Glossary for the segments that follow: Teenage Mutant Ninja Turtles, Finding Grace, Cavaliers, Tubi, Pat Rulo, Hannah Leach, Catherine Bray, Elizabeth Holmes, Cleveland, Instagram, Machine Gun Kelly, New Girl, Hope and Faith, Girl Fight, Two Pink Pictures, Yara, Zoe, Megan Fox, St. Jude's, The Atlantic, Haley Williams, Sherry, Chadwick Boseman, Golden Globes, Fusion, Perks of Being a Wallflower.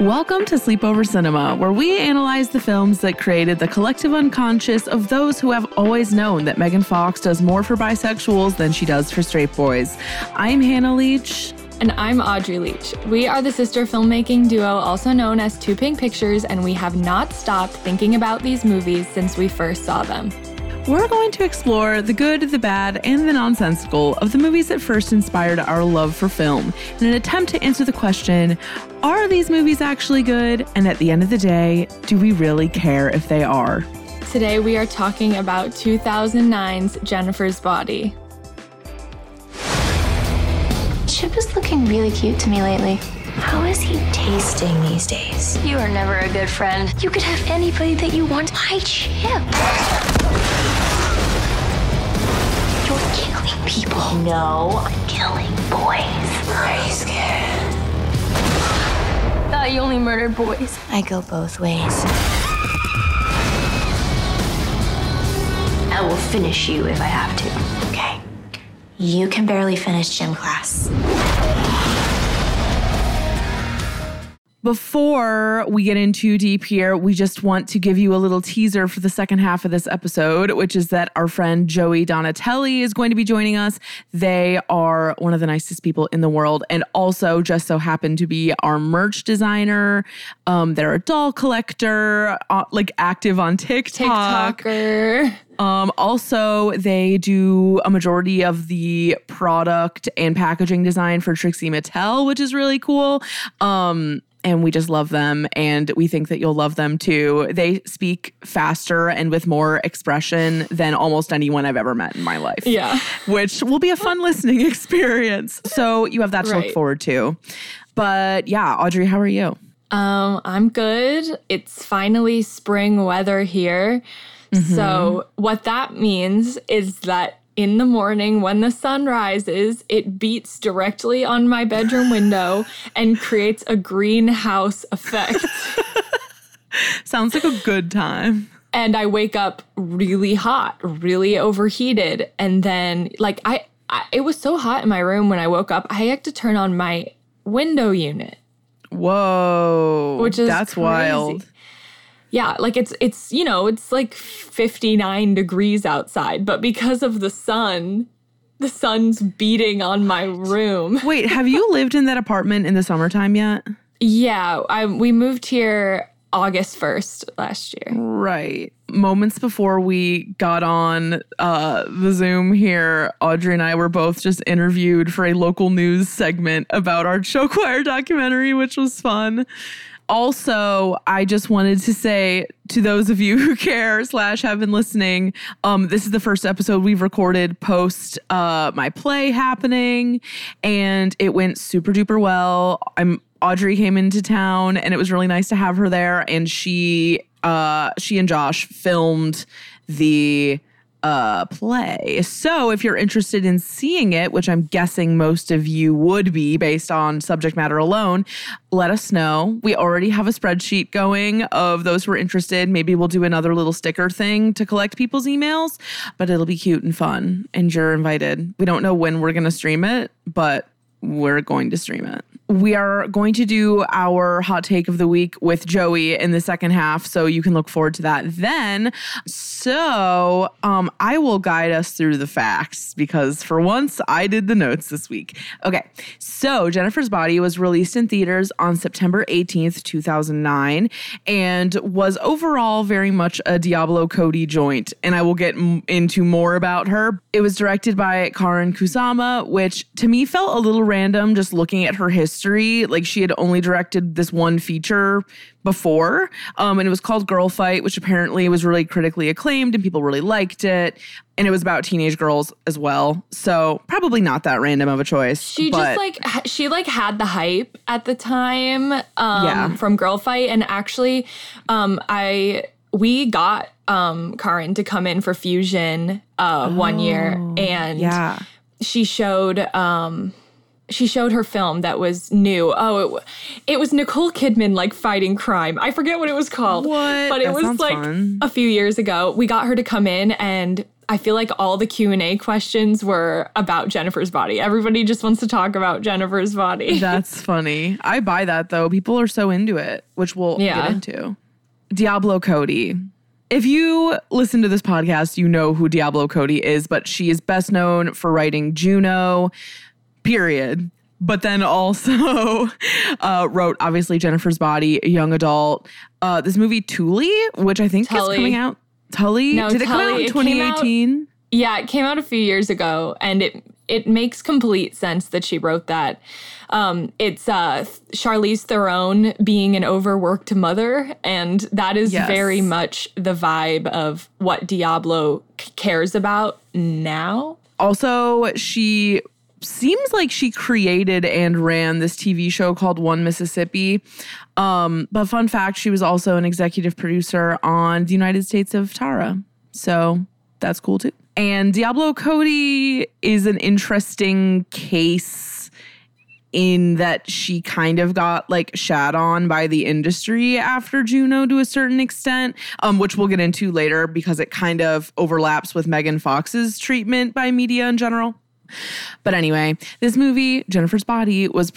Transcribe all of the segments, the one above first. Welcome to Sleepover Cinema, where we analyze the films that created the collective unconscious of those who have always known that Megan Fox does more for bisexuals than she does for straight boys. I'm Hannah Leach. And I'm Audrey Leach. We are the sister filmmaking duo, also known as Two Pink Pictures, and we have not stopped thinking about these movies since we first saw them. We're going to explore the good, the bad, and the nonsensical of the movies that first inspired our love for film in an attempt to answer the question, are these movies actually good? And at the end of the day, do we really care if they are? Today we are talking about 2009's Jennifer's Body. Chip is looking really cute to me lately. How is he tasting these days? You are never a good friend. You could have anybody that you want. Why, Chip? You're killing people. No, I'm killing boys. Are you scared? Thought you only murdered boys. I go both ways. I will finish you if I have to. Okay. You can barely finish gym class. Before we get in too deep here, we just want to give you a little teaser for the second half of this episode, which is that our friend Joey Donatelli is going to be joining us. They are one of the nicest people in the world and also just so happen to be our merch designer. They're a doll collector, like active on TikTok. TikToker. Also, they do a majority of the product and packaging design for Trixie Mattel, which is really cool. And we just love them, and we think that you'll love them too. They speak faster and with more expression than almost anyone I've ever met in my life. Yeah. Which will be a fun listening experience. So you have that to look forward to. But yeah, Audrey, how are you? I'm good. It's finally spring weather here. Mm-hmm. So what that means is that in the morning when the sun rises, it beats directly on my bedroom window and creates a greenhouse effect. Sounds like a good time. And I wake up really hot, really overheated. And then like it was so hot in my room when I woke up, I had to turn on my window unit. Whoa. Which is that's crazy. Wild. Yeah, like it's you know, it's like 59 degrees outside, but because of the sun's beating on my room. Wait, have you lived in that apartment in the summertime yet? Yeah, we moved here August 1st last year. Right. Moments before we got on the Zoom here, Audrey and I were both just interviewed for a local news segment about our show choir documentary, which was fun. Also, I just wanted to say to those of you who care / have been listening, this is the first episode we've recorded post my play happening, and it went super duper well. Audrey came into town, and it was really nice to have her there. And she and Josh filmed the play. So if you're interested in seeing it, which I'm guessing most of you would be based on subject matter alone, let us know. We already have a spreadsheet going of those who are interested. Maybe we'll do another little sticker thing to collect people's emails, but it'll be cute and fun, and you're invited. We don't know when we're going to stream it, but we're going to stream it. We are going to do our hot take of the week with Joey in the second half, so you can look forward to that then. So I will guide us through the facts because for once I did the notes this week. Okay, so Jennifer's Body was released in theaters on September 18th, 2009 and was overall very much a Diablo Cody joint, and I will get into more about her. It was directed by Karin Kusama, which to me felt a little random just looking at her history history. Like, she had only directed this one feature before, and it was called Girl Fight, which apparently was really critically acclaimed and people really liked it. And it was about teenage girls as well. So probably not that random of a choice. She just she had the hype at the time from Girl Fight. And actually, we got Karin to come in for Fusion 1 year. And she showed her film that was new. It was Nicole Kidman, like, fighting crime. I forget what it was called. What? But it was like fun. A few years ago. We got her to come in, and I feel like all the Q&A questions were about Jennifer's Body. Everybody just wants to talk about Jennifer's Body. That's funny. I buy that, though. People are so into it, which we'll get into. Diablo Cody. If you listen to this podcast, you know who Diablo Cody is, but she is best known for writing Juno, period. But then also wrote, obviously, Jennifer's Body, a young adult. This movie, Tully, which I think is coming out. Tully? No, did it come out in 2018? It came out a few years ago, and it makes complete sense that she wrote that. It's Charlize Theron being an overworked mother, and that is very much the vibe of what Diablo cares about now. Also, she seems like she created and ran this TV show called One Mississippi. But fun fact, she was also an executive producer on The United States of Tara. So that's cool too. And Diablo Cody is an interesting case in that she kind of got, like, shat on by the industry after Juno to a certain extent, which we'll get into later because it kind of overlaps with Megan Fox's treatment by media in general. But anyway, this movie, Jennifer's Body, was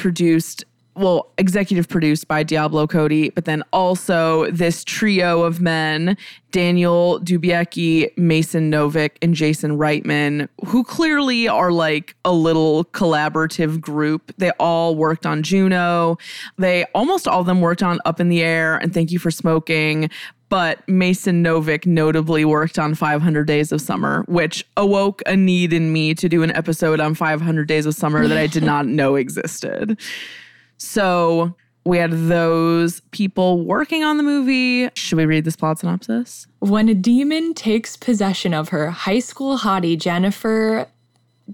executive produced by Diablo Cody, but then also this trio of men, Daniel Dubiecki, Mason Novick, and Jason Reitman, who clearly are like a little collaborative group. They all worked on Juno. They almost all of them worked on Up in the Air and Thank You for Smoking. But Mason Novick notably worked on 500 Days of Summer, which awoke a need in me to do an episode on 500 Days of Summer that I did not know existed. So we had those people working on the movie. Should we read this plot synopsis? When a demon takes possession of her, high school hottie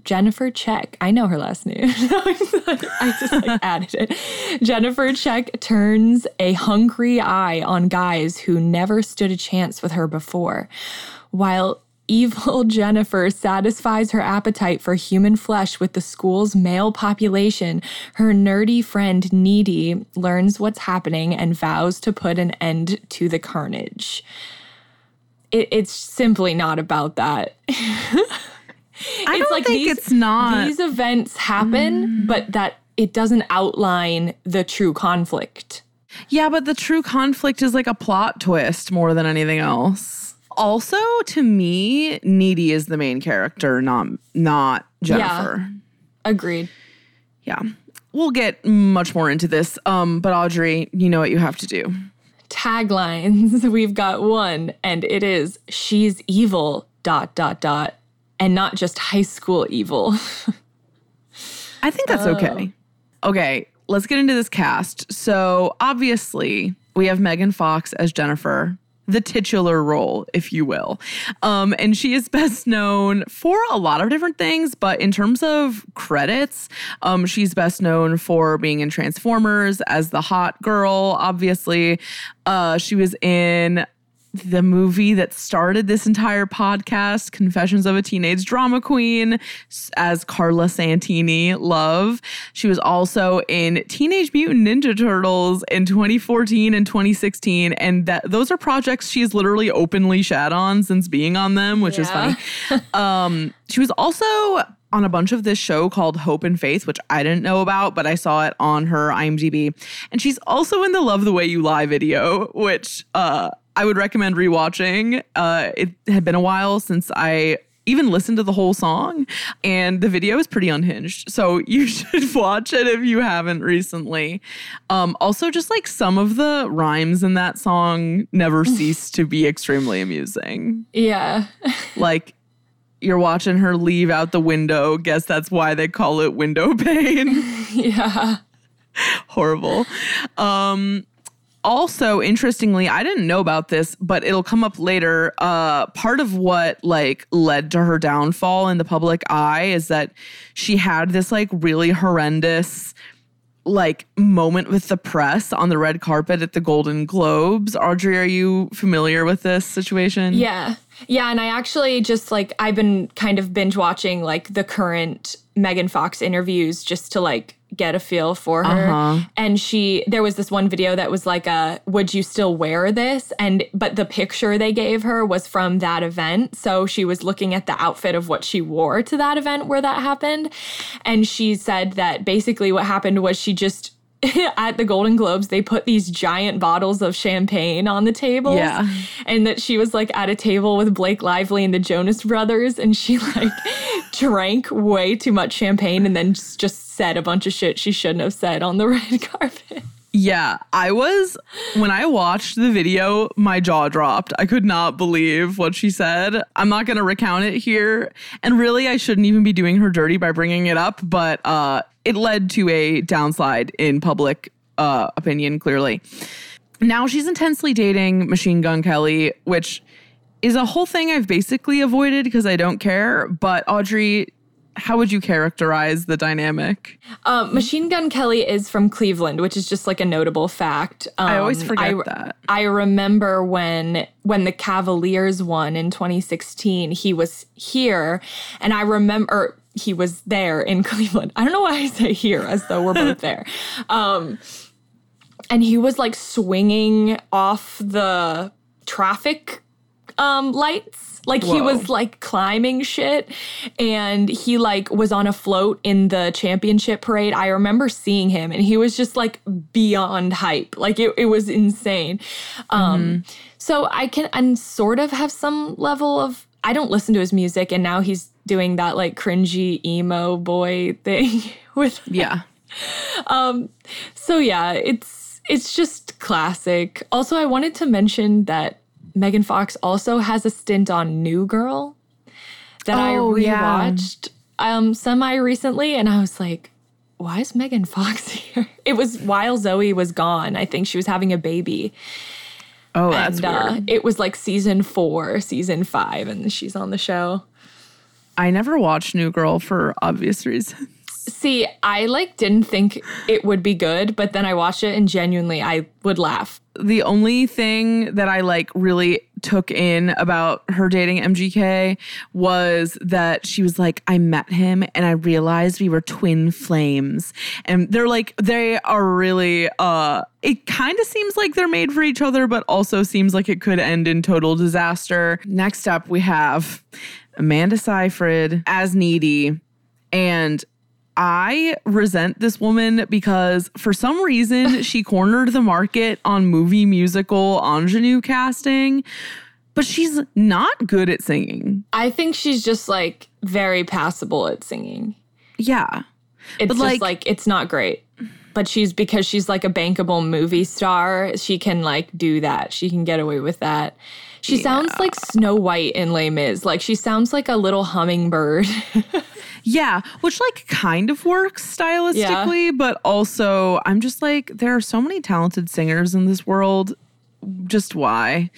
Jennifer Check. I know her last name. I just added it. Jennifer Check turns a hungry eye on guys who never stood a chance with her before. While evil Jennifer satisfies her appetite for human flesh with the school's male population, her nerdy friend Needy learns what's happening and vows to put an end to the carnage. It's simply not about that. I don't think these events happen, but that it doesn't outline the true conflict. Yeah, but the true conflict is like a plot twist more than anything else. Also, to me, Needy is the main character, not Jennifer. Yeah. Agreed. Yeah. We'll get much more into this, but Audrey, you know what you have to do. Taglines. We've got one, and it is, she's evil, ... And not just high school evil. I think that's okay. Okay, let's get into this cast. So obviously, we have Megan Fox as Jennifer, the titular role, if you will. And she is best known for a lot of different things, but in terms of credits, she's best known for being in Transformers as the hot girl, obviously. She was in the movie that started this entire podcast, Confessions of a Teenage Drama Queen, as Carla Santini, Love. She was also in Teenage Mutant Ninja Turtles in 2014 and 2016. And those are projects she has literally openly shat on since being on them, which is funny. She was also on a bunch of this show called Hope and Faith, which I didn't know about, but I saw it on her IMDb. And she's also in the Love the Way You Lie video, which I would recommend rewatching. It had been a while since I even listened to the whole song, and the video is pretty unhinged. So you should watch it if you haven't recently. Also, just like some of the rhymes in that song never cease to be extremely amusing. Yeah. Like, you're watching her leave out the window. Guess that's why they call it window pane. Yeah. Horrible. Also, interestingly, I didn't know about this, but it'll come up later. Part of what led to her downfall in the public eye is that she had this really horrendous moment with the press on the red carpet at the Golden Globes. Audrey, are you familiar with this situation? Yeah. Yeah, and I actually just I've been kind of binge watching the current Megan Fox interviews just to get a feel for her. Uh-huh. And there was this one video that was would you still wear this? But the picture they gave her was from that event. So she was looking at the outfit of what she wore to that event where that happened. And she said that basically what happened was she just at the Golden Globes, they put these giant bottles of champagne on the tables. Yeah. And that she was at a table with Blake Lively and the Jonas Brothers, and she drank way too much champagne and then just said a bunch of shit she shouldn't have said on the red carpet. Yeah, when I watched the video, my jaw dropped. I could not believe what she said. I'm not going to recount it here. And really, I shouldn't even be doing her dirty by bringing it up, but it led to a downslide in public opinion, clearly. Now she's intensely dating Machine Gun Kelly, which is a whole thing I've basically avoided because I don't care. But Audrey, how would you characterize the dynamic? Machine Gun Kelly is from Cleveland, which is just a notable fact. I always forget that. I remember when the Cavaliers won in 2016, he was here, and I remember he was there in Cleveland. I don't know why I say here as though we're both there. And he was swinging off the traffic lights. Whoa. He was climbing shit, and he was on a float in the championship parade. I remember seeing him, and he was just beyond hype. It was insane. So I can sort of have some level of, I don't listen to his music, and now he's doing that cringy emo boy thing with yeah. So yeah, it's just classic. Also, I wanted to mention that Megan Fox also has a stint on New Girl that I rewatched semi recently, and I was why is Megan Fox here? It was while Zoe was gone. I think she was having a baby. Oh, that's weird. It was season 4, season 5, and she's on the show. I never watched New Girl for obvious reasons. See, I didn't think it would be good, but then I watched it and genuinely I would laugh. The only thing that I really took in about her dating MGK was that she was I met him and I realized we were twin flames. And they're they are really, it kind of seems they're made for each other, but also seems it could end in total disaster. Next up, we have Amanda Seyfried as Needy, and I resent this woman because for some reason she cornered the market on movie musical ingenue casting, but she's not good at singing. I think she's just very passable at singing. Yeah. It's just it's not great. But because she's a bankable movie star, she can do that. She can get away with that. She sounds like Snow White in Les Mis. She sounds like a little hummingbird. Yeah, which kind of works stylistically, yeah. But also I'm just there are so many talented singers in this world. Just why?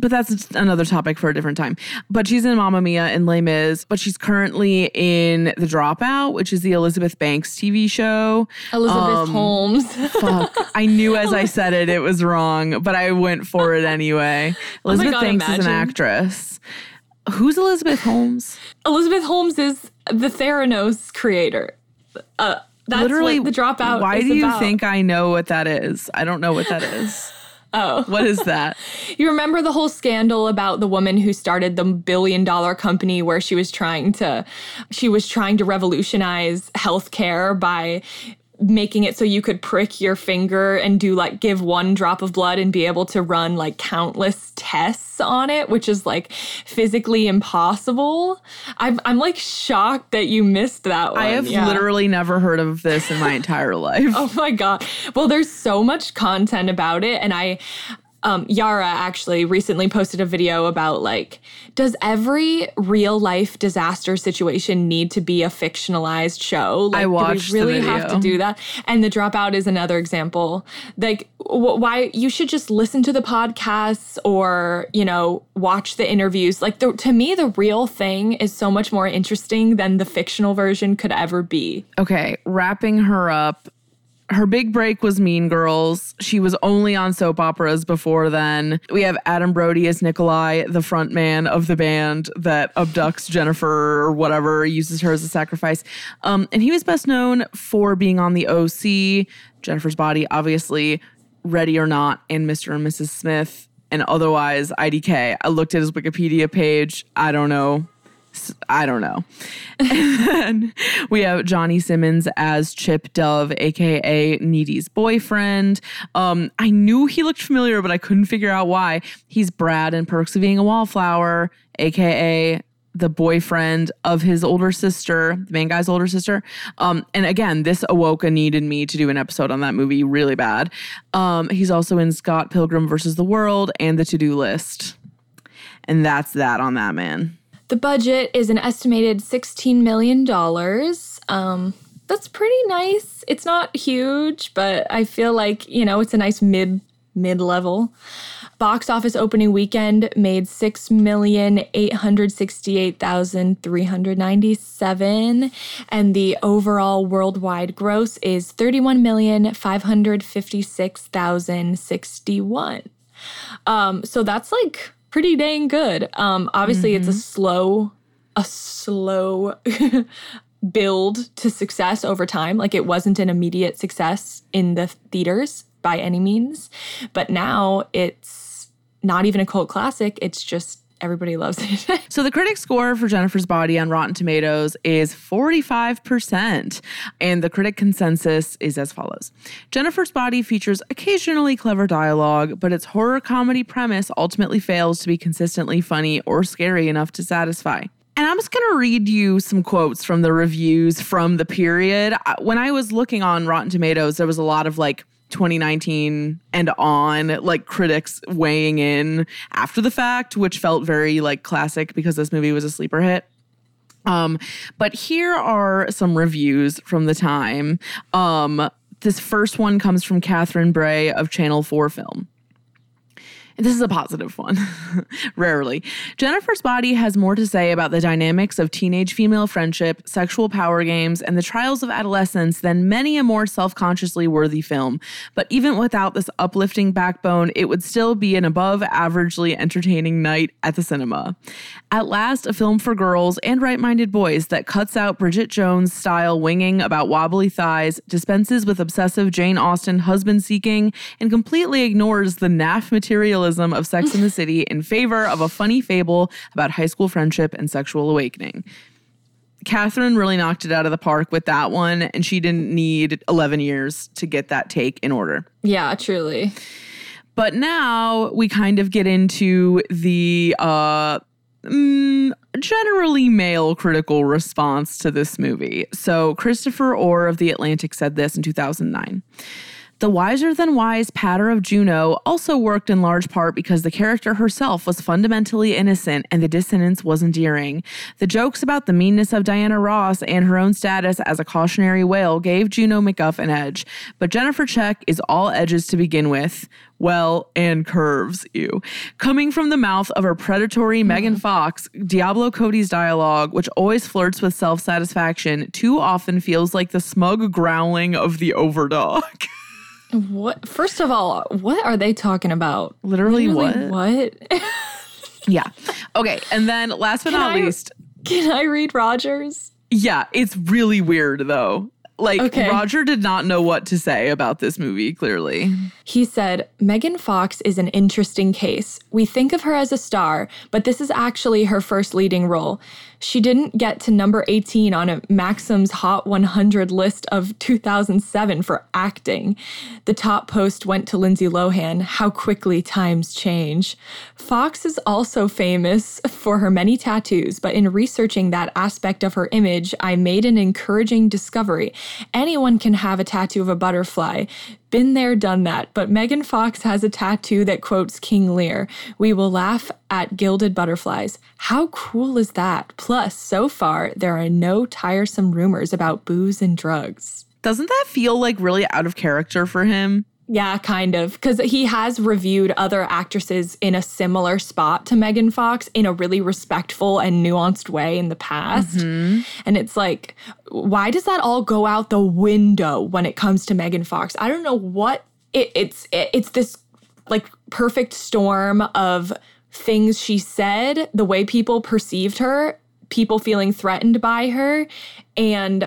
But that's another topic for a different time. But she's in Mamma Mia and Les Mis, but she's currently in The Dropout, which is the Elizabeth Banks TV show. Elizabeth Holmes. Fuck. I knew as I said it, it was wrong, but I went for it anyway. Elizabeth Banks is an actress. Who's Elizabeth Holmes? Elizabeth Holmes is the Theranos creator. That's literally what The Dropout why is do you about. Think I know what that is? I don't know what that is. Oh. What is that? You remember the whole scandal about the woman who started the billion-dollar company where she was trying to revolutionize healthcare by making it so you could prick your finger and do give one drop of blood and be able to run countless tests on it, which is physically impossible. I'm shocked that you missed that one. I have literally never heard of this in my entire life. Oh my God. Well, there's so much content about it, and I Yara actually recently posted a video about, like, does every real-life disaster situation need to be a fictionalized show? Like, I watched the video. Do we really have to do that? And The Dropout is another example. Like, why you should just listen to the podcasts or, you know, watch the interviews. Like, to me, the real thing is so much more interesting than the fictional version could ever be. Okay, wrapping her up. Her big break was Mean Girls. She was only on soap operas before then. We have Adam Brody as Nikolai, the frontman of the band that abducts Jennifer or whatever, uses her as a sacrifice. And he was best known for being on The OC, Jennifer's Body, obviously, Ready or Not, and Mr. and Mrs. Smith, and otherwise IDK. I looked at his Wikipedia page. I don't know. And then we have Johnny Simmons as Chip Dove, a.k.a. Needy's boyfriend. I knew he looked familiar, but I couldn't figure out why. He's Brad in Perks of Being a Wallflower, a.k.a. the boyfriend of his older sister, the main guy's older sister. And again, this Awoka needed me to do an episode on that movie really bad. He's also in Scott Pilgrim versus the World and The To-Do List. And that's that on that man. The budget is an estimated $16 million. That's pretty nice. It's not huge, but I feel like, you know, it's a nice mid-level. Box office opening weekend made $6,868,397. And the overall worldwide gross is $31,556,061. So that's like pretty dang good. Obviously, it's a slow build to success over time. Like, it wasn't an immediate success in the theaters by any means. But now it's not even a cult classic. It's just everybody loves it. So the critic score for Jennifer's Body on Rotten Tomatoes is 45%. And the critic consensus is as follows. Jennifer's Body features occasionally clever dialogue, but its horror comedy premise ultimately fails to be consistently funny or scary enough to satisfy. And I'm just going to read you some quotes from the reviews from the period. When I was looking on Rotten Tomatoes, there was a lot of, like, 2019 and on, like, critics weighing in after the fact, which felt very, like, classic because this movie was a sleeper hit. But here are some reviews from the time. This first one comes from Catherine Bray of Channel 4 Film. This is a positive one. Rarely. Jennifer's Body has more to say about the dynamics of teenage female friendship, sexual power games, and the trials of adolescence than many a more self-consciously worthy film. But even without this uplifting backbone, it would still be an above-averagely entertaining night at the cinema. At last, a film for girls and right-minded boys that cuts out Bridget Jones-style winging about wobbly thighs, dispenses with obsessive Jane Austen husband-seeking, and completely ignores the naff materialism of Sex and the City in favor of a funny fable about high school friendship and sexual awakening. Catherine really knocked it out of the park with that one, and she didn't need 11 years to get that take in order. Yeah, truly. But now we kind of get into the generally male critical response to this movie. So Christopher Orr of The Atlantic said this in 2009. The wiser-than-wise patter of Juno also worked in large part because the character herself was fundamentally innocent and the dissonance was endearing. The jokes about the meanness of Diana Ross and her own status as a cautionary whale gave Juno McGuff an edge. But Jennifer Check is all edges to begin with. Well, and curves, ew. Coming from the mouth of her predatory Megan Fox, Diablo Cody's dialogue, which always flirts with self-satisfaction, too often feels like the smug growling of the overdog. What? First of all, what are they talking about? Literally what? Yeah. Okay. And then last but not least. Can I read Roger's? Yeah. It's really weird, though. Like, okay. Roger did not know what to say about this movie, clearly. He said, Megan Fox is an interesting case. We think of her as a star, but this is actually her first leading role. She didn't get to number 18 on a Maxim's Hot 100 list of 2007 for acting. The top post went to Lindsay Lohan. How quickly times change. Fox is also famous for her many tattoos, but in researching that aspect of her image, I made an encouraging discovery – Anyone can have a tattoo of a butterfly. Been there, done that. But Megan Fox has a tattoo that quotes King Lear. We will laugh at gilded butterflies. How cool is that? Plus, so far, there are no tiresome rumors about booze and drugs. Doesn't that feel like really out of character for him? Yeah, kind of. Because he has reviewed other actresses in a similar spot to Megan Fox in a really respectful and nuanced way in the past. Mm-hmm. And it's like, why does that all go out the window when it comes to Megan Fox? I don't know what it's this like perfect storm of things she said, the way people perceived her, people feeling threatened by her, and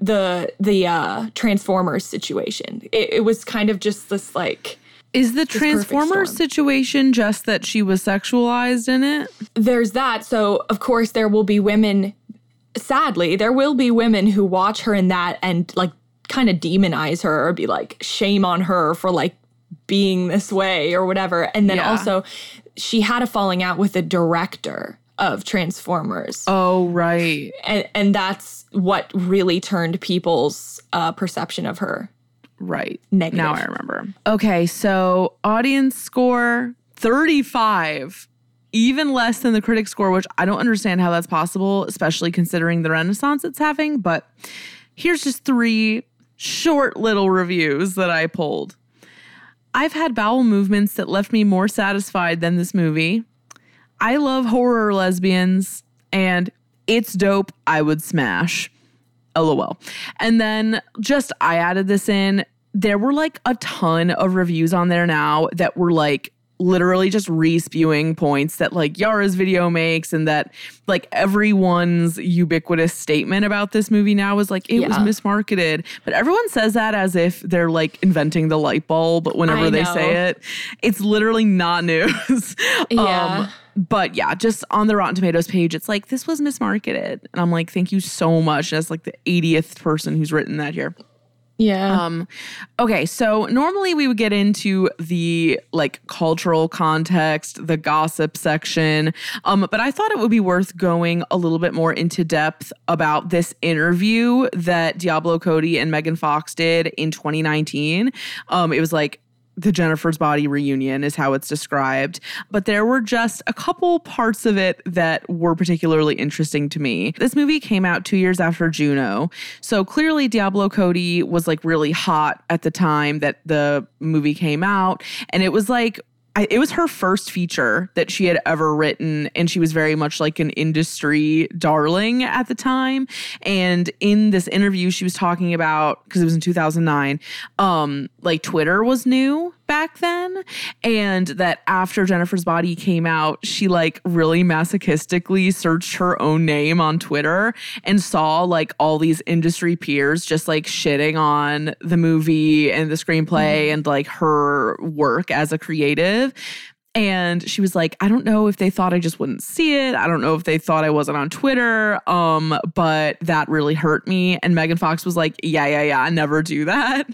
the Transformers situation. It was kind of just this like... Is the Transformers situation just that she was sexualized in it? There's that. So, of course, there will be women... Sadly, there will be women who watch her in that and, like, kind of demonize her or be like, shame on her for, like, being this way or whatever. And then also, she had a falling out with the director of Transformers. Oh, right. And that's what really turned people's perception of her. Right. Negative. Now I remember. Okay, so audience score, 35. Even less than the critic score, which I don't understand how that's possible, especially considering the renaissance it's having. But here's just three short little reviews that I pulled. I've had bowel movements that left me more satisfied than this movie. I love horror lesbians, and it's dope. I would smash. LOL. And then just, I added this in. There were like a ton of reviews on there now that were like literally just re-spewing points that like Yara's video makes, and that like everyone's ubiquitous statement about this movie now is like, it was mismarketed. But everyone says that as if they're like inventing the light bulb, but whenever they say it, it's literally not news. Yeah. But yeah, just on the Rotten Tomatoes page, it's like, this was mismarketed. And I'm like, thank you so much. And it's like the 80th person who's written that here. Yeah. Okay, so normally we would get into the like cultural context, the gossip section. But I thought it would be worth going a little bit more into depth about this interview that Diablo Cody and Megan Fox did in 2019. It was like, the Jennifer's Body reunion is how it's described. But there were just a couple parts of it that were particularly interesting to me. This movie came out 2 years after Juno. So clearly Diablo Cody was like really hot at the time that the movie came out. And it was like, it was her first feature that she had ever written, and she was very much like an industry darling at the time. And in this interview, she was talking about, because it was in 2009, like Twitter was new back then, and that after Jennifer's Body came out, she like really masochistically searched her own name on Twitter and saw like all these industry peers just like shitting on the movie and the screenplay and like her work as a creative. And she was like, I don't know if they thought I just wouldn't see it. I don't know if they thought I wasn't on Twitter, but that really hurt me. And Megan Fox was like, yeah, never do that,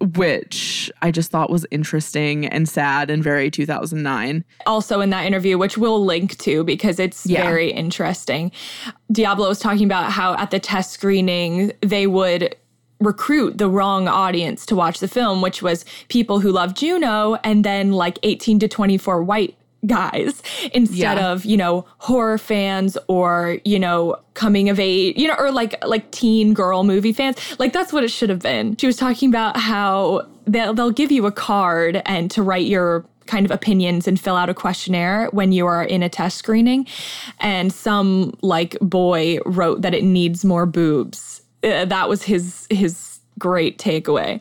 which I just thought was interesting and sad and very 2009. Also in that interview, which we'll link to because it's very interesting, Diablo was talking about how at the test screening, they would recruit the wrong audience to watch the film, which was people who love Juno and then like 18 to 24 white guys instead of, you know, horror fans or, you know, coming of age, you know, or like teen girl movie fans. Like that's what it should have been. She was talking about how they'll give you a card and to write your kind of opinions and fill out a questionnaire when you are in a test screening. And some like boy wrote that it needs more boobs. That was his great takeaway.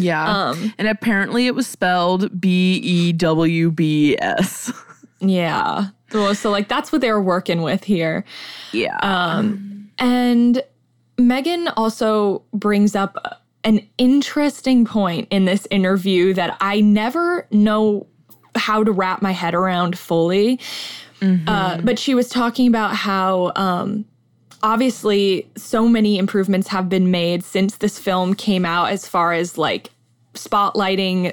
Yeah. And apparently it was spelled B-E-W-B-S. Yeah. So like that's what they were working with here. Yeah. And Megan also brings up an interesting point in this interview that I never know how to wrap my head around fully. Mm-hmm. But she was talking about how... obviously, so many improvements have been made since this film came out as far as like spotlighting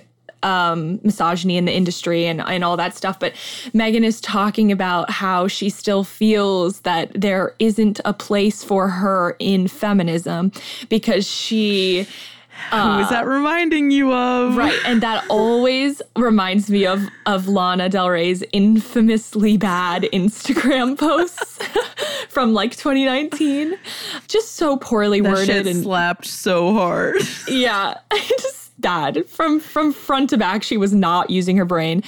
misogyny in the industry and all that stuff. But Megan is talking about how she still feels that there isn't a place for her in feminism because she... Who is that reminding you of? Right, and that always reminds me of Lana Del Rey's infamously bad Instagram posts from like 2019. Just so poorly that worded. Shit and slapped so hard. Yeah, just bad. From front to back, she was not using her brain.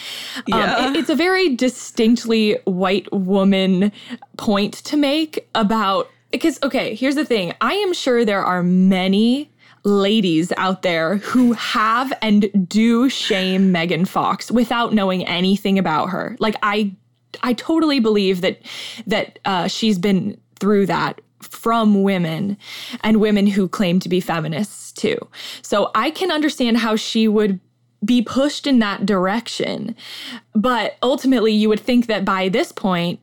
Yeah. It's a very distinctly white woman point to make about... Because, okay, here's the thing. I am sure there are many... ladies out there who have and do shame Megan Fox without knowing anything about her. Like, I totally believe that she's been through that from women and women who claim to be feminists too. So I can understand how she would be pushed in that direction. But ultimately, you would think that by this point,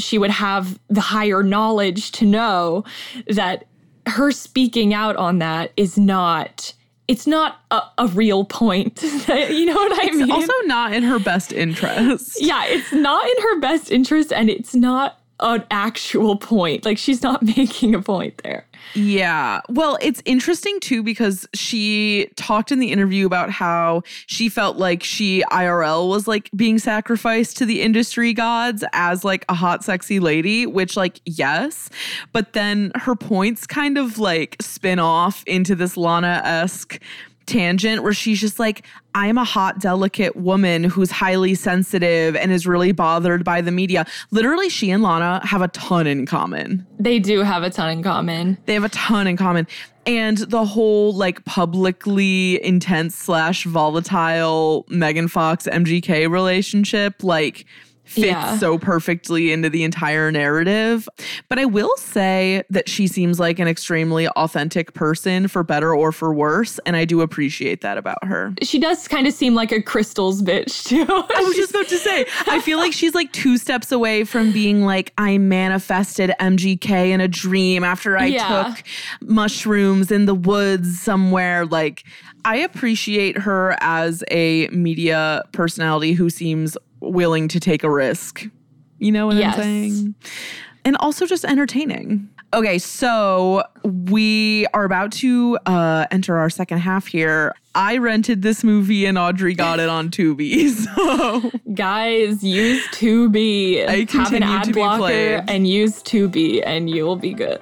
she would have the higher knowledge to know that her speaking out on that is not, it's not a real point. You know what I mean? It's also not in her best interest. Yeah, it's not in her best interest, and it's not an actual point. Like, she's not making a point there. Yeah. Well, it's interesting, too, because she talked in the interview about how she felt like she IRL was, like, being sacrificed to the industry gods as, like, a hot, sexy lady, which, like, yes. But then her points kind of, like, spin off into this Lana-esque tangent where she's just like, I'm a hot, delicate woman who's highly sensitive and is really bothered by the media. Literally, she and Lana have a ton in common. They do have a ton in common. They have a ton in common. And the whole, like, publicly intense / volatile Megan Fox MGK relationship, like... fits so perfectly into the entire narrative. But I will say that she seems like an extremely authentic person, for better or for worse, and I do appreciate that about her. She does kind of seem like a Crystal's bitch, too. I was just about to say, I feel like she's like 2 steps away from being like, I manifested MGK in a dream after I took mushrooms in the woods somewhere. Like, I appreciate her as a media personality who seems willing to take a risk. You know what I'm saying? And also just entertaining. Okay, so we are about to enter our second half here. I rented this movie and Audrey got it on Tubi. So guys, use Tubi. Have an ad blocker and use Tubi and you'll be good.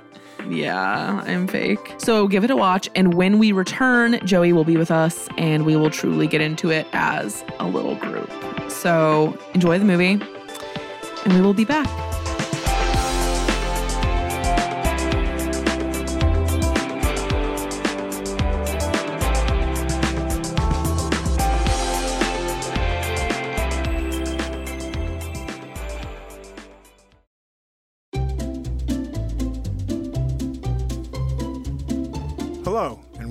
Yeah, I'm fake. So give it a watch. And when we return, Joey will be with us and we will truly get into it as a little group. So enjoy the movie and we will be back. Hello, and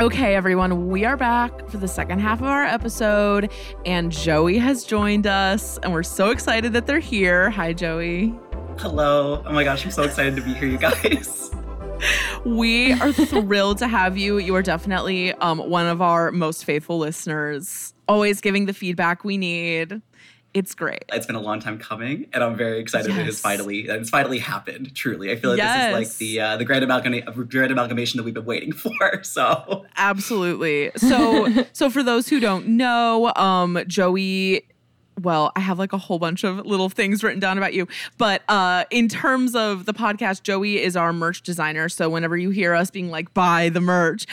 Okay, everyone, we are back for the second half of our episode, and Joey has joined us, and we're so excited that they're here. Hi, Joey. Hello. Oh my gosh, I'm so excited to be here, you guys. We are thrilled to have you. You are definitely one of our most faithful listeners, always giving the feedback we need. It's great. It's been a long time coming, and I'm very excited that it's finally happened, truly. I feel like this is like the grand amalgamation that we've been waiting for, so. Absolutely. So for those who don't know, Joey... Well, I have like a whole bunch of little things written down about you. But in terms of the podcast, Joey is our merch designer. So whenever you hear us being like, buy the merch,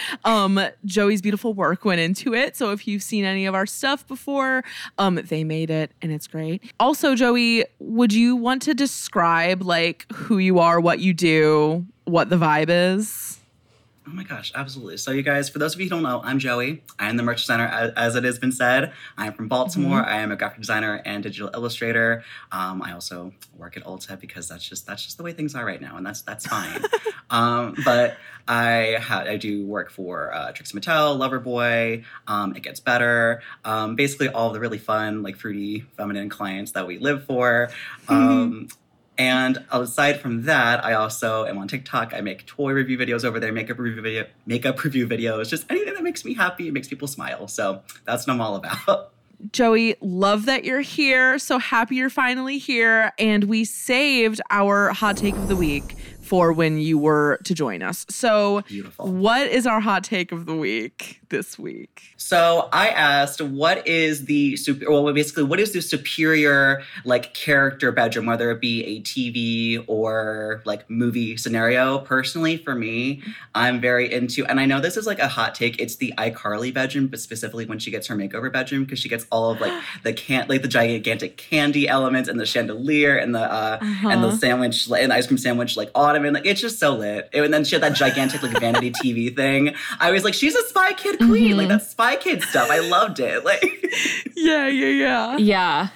Joey's beautiful work went into it. So if you've seen any of our stuff before, they made it and it's great. Also, Joey, would you want to describe like who you are, what you do, what the vibe is? Oh my gosh, absolutely. So you guys, for those of you who don't know, I'm Joey. I am the merch designer, as it has been said. I am from Baltimore. Mm-hmm. I am a graphic designer and digital illustrator. I also work at Ulta because that's just the way things are right now, and that's fine. But I do work for Trixie Mattel, Loverboy, It Gets Better, basically all of the really fun, like fruity, feminine clients that we live for. Mm-hmm. And aside from that, I also am on TikTok. I make toy review videos over there, makeup review videos, just anything that makes me happy, makes people smile. So that's what I'm all about. Joey, love that you're here. So happy you're finally here. And we saved our hot take of the week for when you were to join us. So beautiful. What is our hot take of the week this week? So I asked, what is the superior like character bedroom, whether it be a TV or like movie scenario? Personally, for me, I'm very into, and I know this is like a hot take, it's the iCarly bedroom, but specifically when she gets her makeover bedroom, because she gets all of like the gigantic candy elements and the chandelier and the and the sandwich and the ice cream sandwich like autumn. And like, it's just so lit. And then she had that gigantic like vanity TV thing. I was like, she's a Spy Kid queen. Mm-hmm. Like that Spy Kid stuff. I loved it. Like, yeah.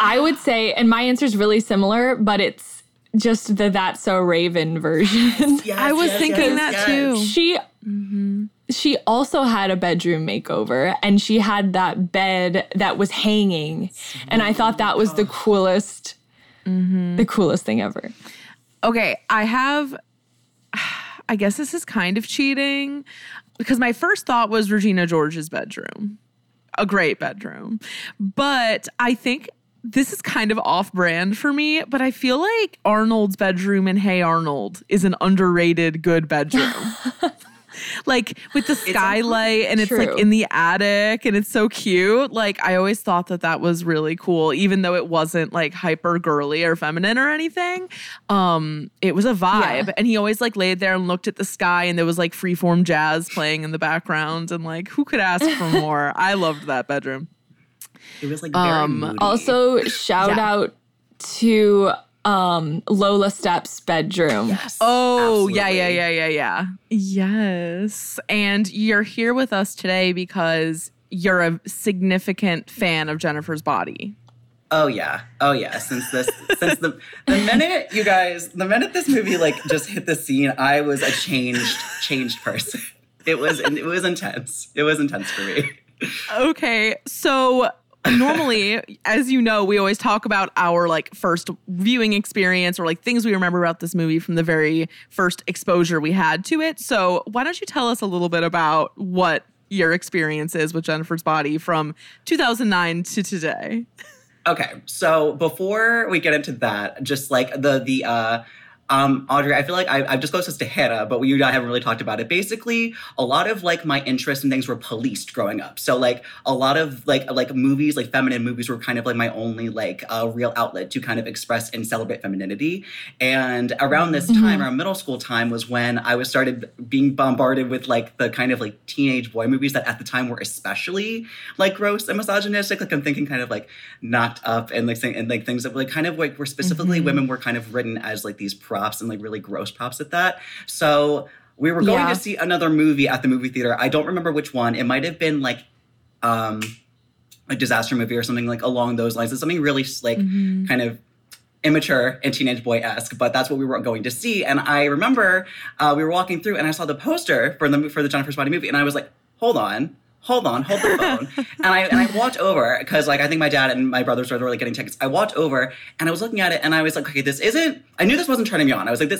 I would say, and my answer is really similar, but it's just the That's So Raven version. Yes, I was thinking that too. She also had a bedroom makeover, and she had that bed that was hanging, and I thought that was the coolest, the coolest thing ever. Okay, I guess this is kind of cheating because my first thought was Regina George's bedroom, a great bedroom. But I think this is kind of off-brand for me, but I feel like Arnold's bedroom in Hey Arnold is an underrated good bedroom. Like with the skylight and it's like in the attic and it's so cute. Like I always thought that was really cool, even though it wasn't like hyper girly or feminine or anything. It was a vibe. Yeah. And he always like laid there and looked at the sky, and there was like freeform jazz playing in the background, and like who could ask for more? I loved that bedroom. It was like very moody. Also shout out to Lola Stepp's bedroom. Yes, oh, absolutely. Yeah. Yes. And you're here with us today because you're a significant fan of Jennifer's Body. Oh yeah. Since the minute this movie like just hit the scene, I was a changed person. It was intense. It was intense for me. Okay, so normally, as you know, we always talk about our like first viewing experience or like things we remember about this movie from the very first exposure we had to it. So why don't you tell us a little bit about what your experience is with Jennifer's Body from 2009 to today? Okay, so before we get into that, just like Audrey, I feel like I've just closest to Hannah, but you and I haven't really talked about it. Basically, a lot of like my interests and things were policed growing up. So like a lot of like movies, like feminine movies were kind of like my only like real outlet to kind of express and celebrate femininity. And around this time, around middle school time, was when I was started being bombarded with like the kind of like teenage boy movies that at the time were especially like gross and misogynistic. Like I'm thinking kind of like Knocked Up and like things that were like kind of like were specifically women were kind of written as like these props and like really gross props at that. So we were going to see another movie at the movie theater. I don't remember which one. It might have been like a disaster movie or something like along those lines. It's something really like kind of immature and teenage boy-esque, but that's what we were going to see. And I remember we were walking through and I saw the poster for the Jennifer's Body movie, and I was like, hold on, hold the phone. And I walked over because like I think my dad and my brothers were really getting tickets. I walked over and I was looking at it and I was like, okay, I knew this wasn't turning me on. I was like,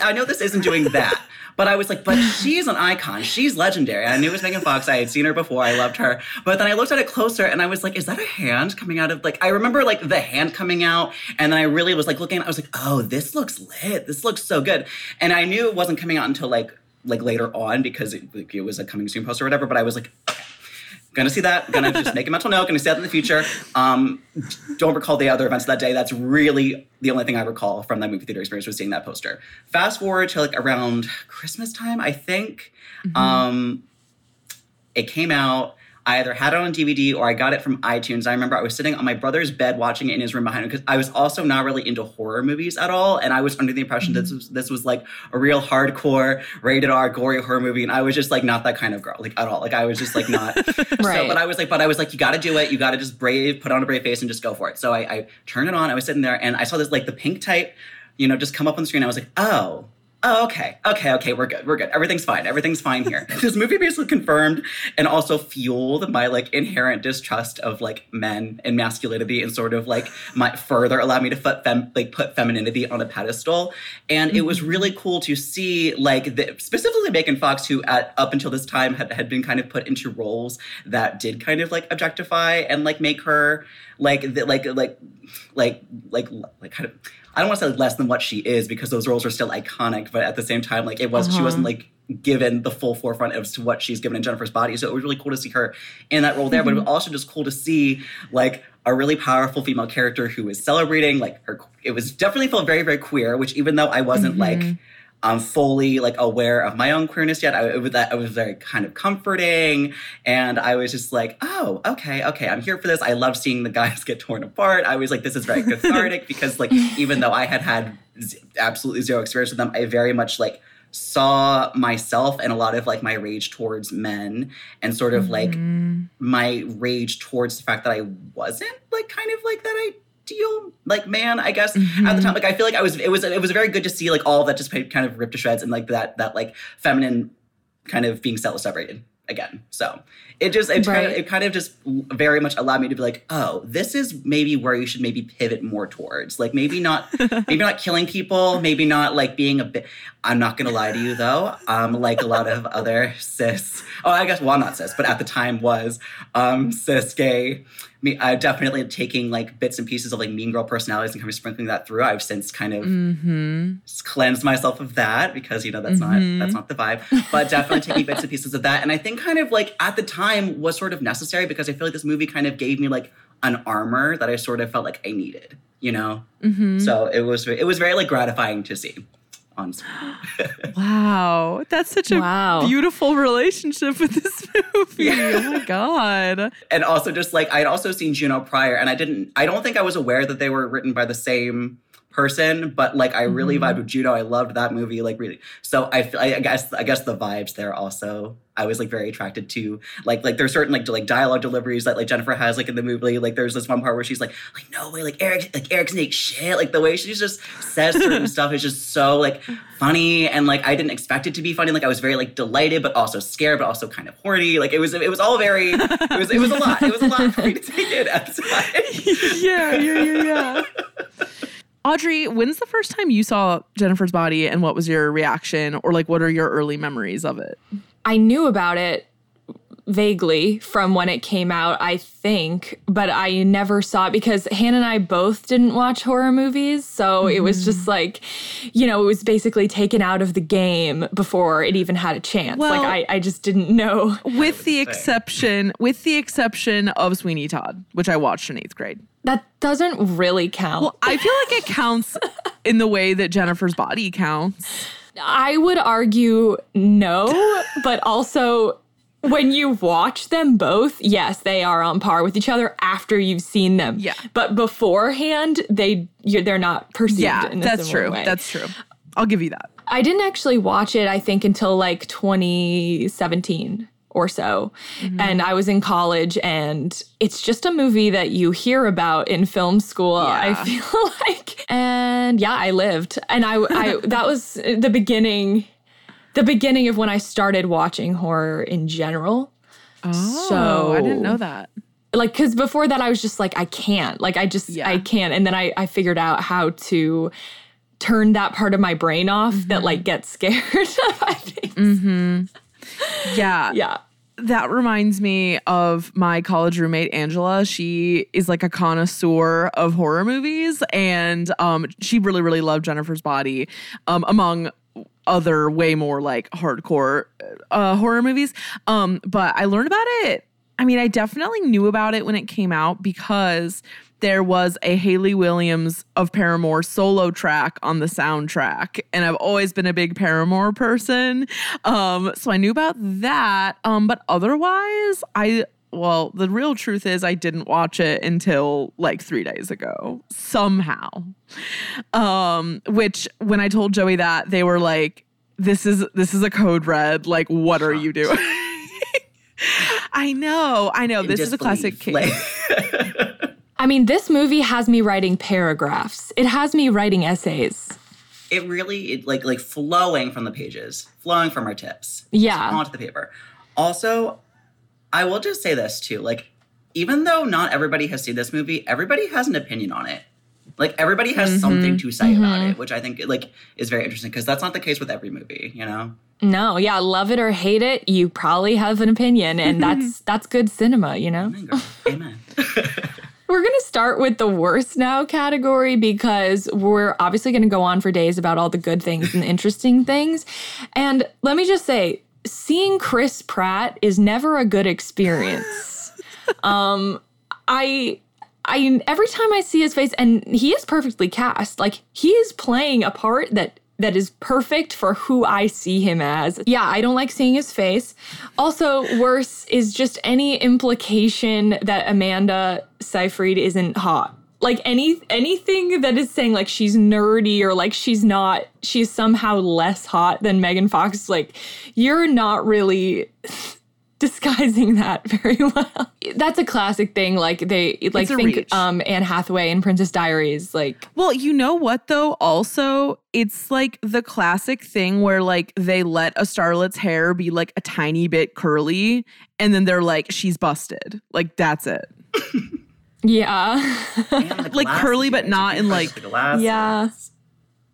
I know this isn't doing that. But I was like, but she's an icon. She's legendary. I knew it was Megan Fox. I had seen her before. I loved her. But then I looked at it closer and I was like, is that a hand coming out of, like, I remember like the hand coming out. And then I really was like looking, I was like, oh, this looks lit. This looks so good. And I knew it wasn't coming out until like later on because it was a coming soon post or whatever. But I was like, okay, gonna see that. Gonna just make a mental note. Gonna see that in the future. Don't recall the other events that day. That's really the only thing I recall from that movie theater experience was seeing that poster. Fast forward to like around Christmas time, I think. Mm-hmm. It came out. I either had it on DVD or I got it from iTunes. I remember I was sitting on my brother's bed watching it in his room behind him because I was also not really into horror movies at all. And I was under the impression that this was like a real hardcore rated R gory horror movie. And I was just like not that kind of girl, like at all. Like I was just like not. Right. So, but I was like, you got to do it. You got to just put on a brave face and just go for it. So I turned it on. I was sitting there and I saw this like the pink type, you know, just come up on the screen. I was like, oh, okay, we're good. Everything's fine here. This movie basically confirmed and also fueled my, like, inherent distrust of, like, men and masculinity and sort of, like, my further allowed me to put femininity on a pedestal. And it was really cool to see, like, specifically Megan Fox, who up until this time had been kind of put into roles that did kind of, like, objectify and, like, make her, like kind of... I don't want to say less than what she is because those roles are still iconic, but at the same time, like, it was she wasn't like given the full forefront of what she's given in Jennifer's Body. So it was really cool to see her in that role there, but it was also just cool to see like a really powerful female character who is celebrating like her. It was definitely felt very, very queer, which even though I wasn't like fully like aware of my own queerness yet, I was very kind of comforting, and I was just like, oh, okay, I'm here for this. I love seeing the guys get torn apart. I was like, this is very cathartic because like even though I had absolutely zero experience with them, I very much like saw myself and a lot of like my rage towards men and sort of like my rage towards the fact that I wasn't like kind of like that ideal like man, I guess at the time. Like I feel like it was very good to see like all that just kind of ripped to shreds and like that like feminine kind of being celebrated again. So it kind of just very much allowed me to be like, oh, this is maybe where you should maybe pivot more towards. Like maybe not killing people, maybe not like being a bit. I'm not gonna lie to you though. Like a lot of other cis. Oh, I guess well, I'm not cis, but at the time was cis gay. I definitely taking like bits and pieces of like Mean Girl personalities and kind of sprinkling that through. I've since kind of cleansed myself of that because, you know, that's not the vibe, but definitely taking bits and pieces of that. And I think kind of like at the time was sort of necessary because I feel like this movie kind of gave me like an armor that I sort of felt like I needed, you know? Mm-hmm. So it was very like gratifying to see. On screen. Wow. That's such a beautiful relationship with this movie. Oh my God. And also just like, I'd also seen Juno prior and I don't think I was aware that they were written by the same person, but like I really vibed with Juno. I loved that movie. Like really. So I guess the vibes there also, I was like very attracted to like there's certain like dialogue deliveries that like Jennifer has like in the movie. Like there's this one part where she's like no way, like Eric Snake shit. Like the way she just says certain stuff is just so like funny and like I didn't expect it to be funny. Like I was very like delighted but also scared but also kind of horny. Like it was all very it was a lot. It was a lot for me to take in at the time. Yeah. Audrey, when's the first time you saw Jennifer's Body and what was your reaction or like what are your early memories of it? I knew about it vaguely from when it came out, I think, but I never saw it because Hannah and I both didn't watch horror movies. So it was just like, you know, it was basically taken out of the game before it even had a chance. Well, like I just didn't know. With the exception of Sweeney Todd, which I watched in 8th grade. That doesn't really count. Well, I feel like it counts in the way that Jennifer's Body counts. I would argue no, but also when you watch them both, yes, they are on par with each other after you've seen them. Yeah. But beforehand, they're not perceived in a similar way. Yeah, that's true. I'll give you that. I didn't actually watch it, I think, until like 2017. Or so. Mm-hmm. And I was in college and it's just a movie that you hear about in film school, I feel like. And yeah, I lived. And I that was the beginning of when I started watching horror in general. Oh, so, I didn't know that. Like, because before that I was just like, I can't. Like, I can't. And then I figured out how to turn that part of my brain off that, like, gets scared of my face. Mm-hmm. Yeah. Yeah. That reminds me of my college roommate, Angela. She is like a connoisseur of horror movies, and she really, really loved Jennifer's Body, among other way more like hardcore horror movies. But I learned about it. I mean, I definitely knew about it when it came out because there was a Haley Williams of Paramore solo track on the soundtrack. And I've always been a big Paramore person. So I knew about that. But otherwise, well, the real truth is I didn't watch it until like 3 days ago, somehow. Which when I told Joey that, they were like, this is a code red. Like, what are you doing? I know. This is a classic case. I mean, this movie has me writing paragraphs. It has me writing essays. It really, like flowing from the pages, flowing from our tips. Yeah. Onto the paper. Also, I will just say this too. Like, even though not everybody has seen this movie, everybody has an opinion on it. Like, everybody has something to say about it, which I think, like, is very interesting because that's not the case with every movie, you know? No, yeah, love it or hate it, you probably have an opinion, and that's good cinema, you know? Amen. We're going to start with the worst now category because we're obviously going to go on for days about all the good things and the interesting things. And let me just say, seeing Chris Pratt is never a good experience. I every time I see his face, and he is perfectly cast, like he is playing a part that is perfect for who I see him as. Yeah, I don't like seeing his face. Also, worse is just any implication that Amanda Seyfried isn't hot. Like anything that is saying like she's nerdy or like she's somehow less hot than Megan Fox, like you're not really disguising that very well. That's a classic thing. Like they like think Anne Hathaway in Princess Diaries. Like, well, you know what though? Also, it's like the classic thing where like they let a starlet's hair be like a tiny bit curly, and then they're like, she's busted. Like that's it. Yeah, like curly, but not in like glasses. Yeah.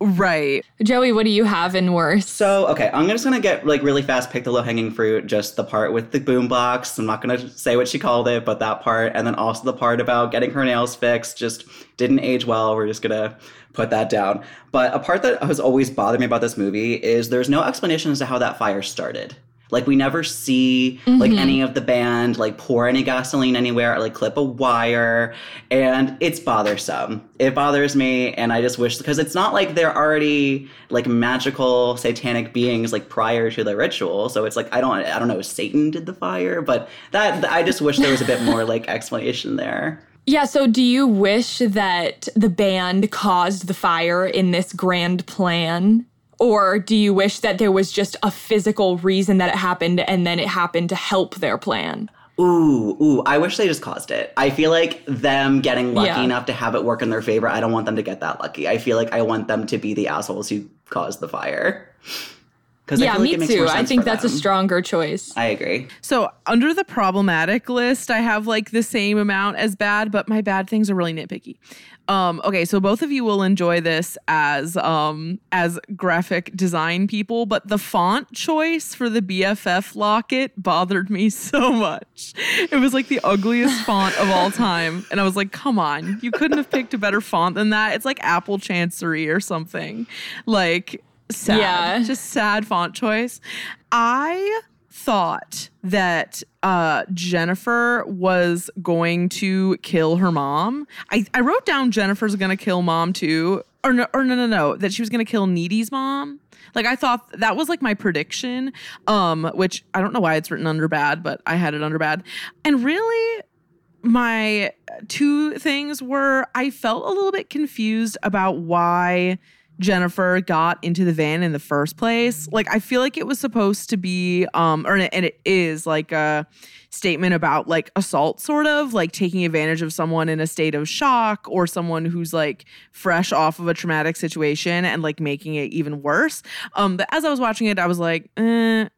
Right. Joey, what do you have in worse? So, okay, I'm just going to get like really fast, pick the low-hanging fruit, just the part with the boombox. I'm not going to say what she called it, but that part. And then also the part about getting her nails fixed just didn't age well. We're just going to put that down. But a part that has always bothered me about this movie is there's no explanation as to how that fire started. Like, we never see, like, any of the band, like, pour any gasoline anywhere or, like, clip a wire. And it's bothersome. It bothers me, and I just wish, because it's not like they're already, like, magical satanic beings, like, prior to the ritual. So it's like, I don't know if Satan did the fire, but that, I just wish there was a bit more, like, explanation there. Yeah, so do you wish that the band caused the fire in this grand plan? Or do you wish that there was just a physical reason that it happened and then it happened to help their plan? Ooh, I wish they just caused it. I feel like them getting lucky enough to have it work in their favor, I don't want them to get that lucky. I feel like I want them to be the assholes who caused the fire. Yeah, like me too. I think that's a stronger choice. I agree. So under the problematic list, I have like the same amount as bad, but my bad things are really nitpicky. Okay, so both of you will enjoy this as graphic design people, but the font choice for the BFF locket bothered me so much. It was like the ugliest font of all time. And I was like, come on, you couldn't have picked a better font than that. It's like Apple Chancery or something. Like... sad. Yeah. Just sad font choice. I thought that Jennifer was going to kill her mom. I wrote down Jennifer's going to kill mom too. Or no, that she was going to kill Needy's mom. Like I thought that was like my prediction, which I don't know why it's written under bad, but I had it under bad. And really... my two things were I felt a little bit confused about why... Jennifer got into the van in the first place. Like, I feel like it was supposed to be, and it is like a statement about like assault, sort of like taking advantage of someone in a state of shock or someone who's like fresh off of a traumatic situation and like making it even worse. But as I was watching it, I was like, that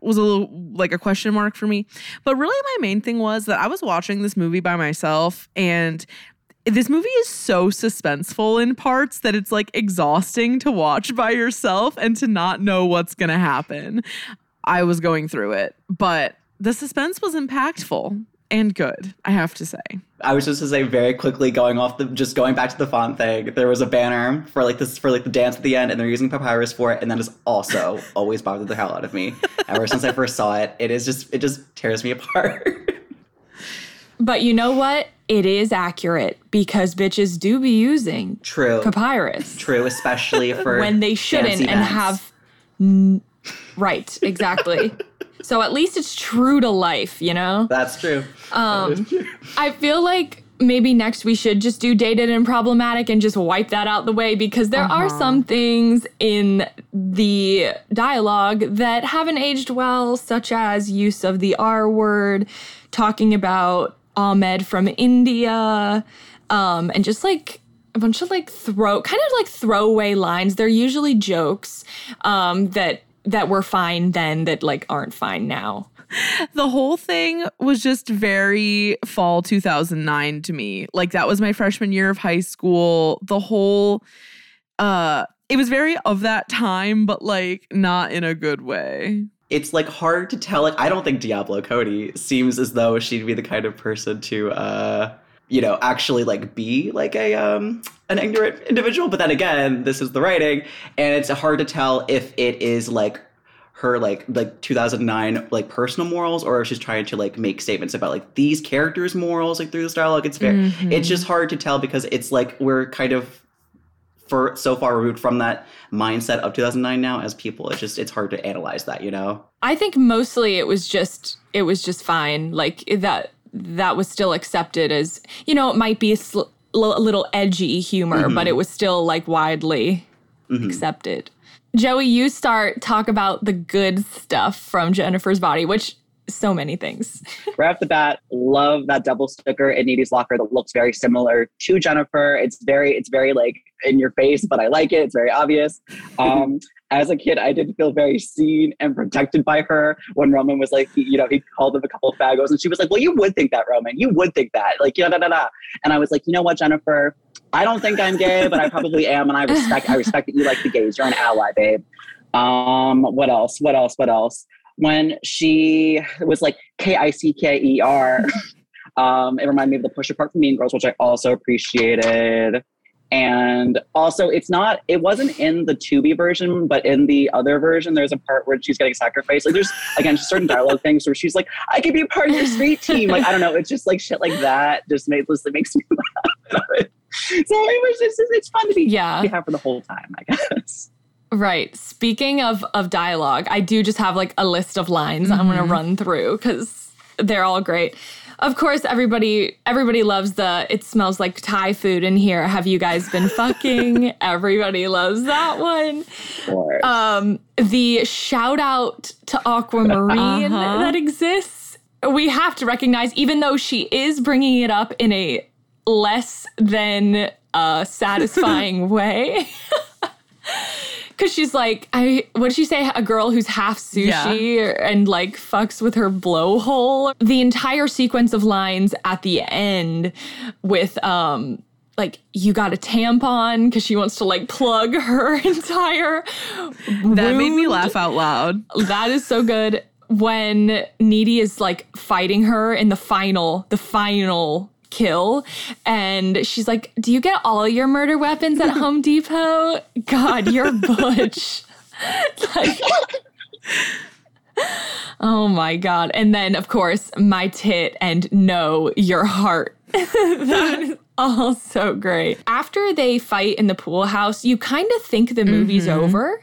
was a little like a question mark for me. But really my main thing was that I was watching this movie by myself and This movie is so suspenseful in parts that it's like exhausting to watch by yourself and to not know what's going to happen. I was going through it, but the suspense was impactful and good, I have to say. I was just to say very quickly going back to the font thing. There was a banner for the dance at the end, and they're using papyrus for it, and that has also always bothered the hell out of me. Ever since I first saw it, it just tears me apart. But you know what? It is accurate because bitches do be using papyrus. True, especially for when they shouldn't and have. Right, exactly. So at least it's true to life, you know? That's true. I feel like maybe next we should just do dated and problematic and just wipe that out the way, because there are some things in the dialogue that haven't aged well, such as use of the R word, talking about Ahmed from India, and just like a bunch of throwaway lines. They're usually jokes that were fine then that like aren't fine now. The whole thing was just very fall 2009 to me. Like that was my freshman year of high school. The whole, it was very of that time, but like not in a good way. It's like hard to tell. Like I don't think Diablo Cody seems as though she'd be the kind of person to, actually like be like a an ignorant individual. But then again, this is the writing, and it's hard to tell if it is like her like 2009 like personal morals, or if she's trying to like make statements about like these characters' morals like through this dialogue. It's fair. Mm-hmm. It's just hard to tell because it's like we're kind of so far removed from that mindset of 2009 now as people. It's hard to analyze that, you know. I think mostly it was just fine. Like that was still accepted as, you know, it might be a little edgy humor, mm-hmm. but it was still like widely mm-hmm. accepted. Joey, you talk about the good stuff from Jennifer's Body, which so many things. Right off the bat, love that double sticker in Needy's locker that looks very similar to Jennifer. It's very like in your face, but I like it. It's very obvious. As a kid, I did feel very seen and protected by her when Roman was like, he called him a couple of faggos, and she was like, well, you would think that, Roman. You would think that. Like, And I was like, you know what, Jennifer? I don't think I'm gay, but I probably am, and I respect that you like the gays. You're an ally, babe. What else? When she was like K-I-C-K-E-R, it reminded me of the push apart from Mean Girls, which I also appreciated. And also, it wasn't in the Tubi version, but in the other version, there's a part where she's getting sacrificed. Like there's, again, certain dialogue things where she's like, I could be a part of your street team. Like, I don't know. It's just like shit like that just makes me laugh. So it was just, it's fun to be happy for the whole time, I guess. Right. Speaking of dialogue, I do just have like a list of lines mm-hmm. I'm going to run through because they're all great. Of course, everybody loves it smells like Thai food in here. Have you guys been fucking? Everybody loves that one. The shout out to Aquamarine that exists. We have to recognize, even though she is bringing it up in a less than satisfying way. Because she's like, what did she say? A girl who's half sushi and like fucks with her blowhole. The entire sequence of lines at the end with like, you got a tampon, because she wants to like plug her entire wound. That made me laugh out loud. That is so good. When Needy is like fighting her in the final kill, and she's like, do you get all your murder weapons at Home Depot? God, you're butch. Like, oh my God. And then of course, my tit and no, your heart. That is all so great. After they fight in the pool house, you kind of think the movie's mm-hmm. over,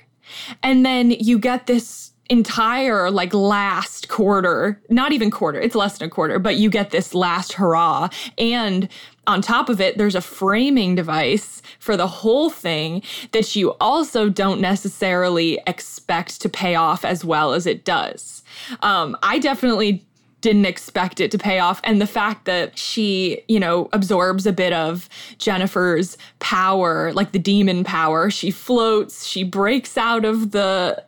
and then you get this entire like last quarter, not even quarter, it's less than a quarter, but you get this last hurrah. And on top of it, there's a framing device for the whole thing that you also don't necessarily expect to pay off as well as it does. I definitely didn't expect it to pay off. And the fact that she, absorbs a bit of Jennifer's power, like the demon power, she floats, she breaks out of the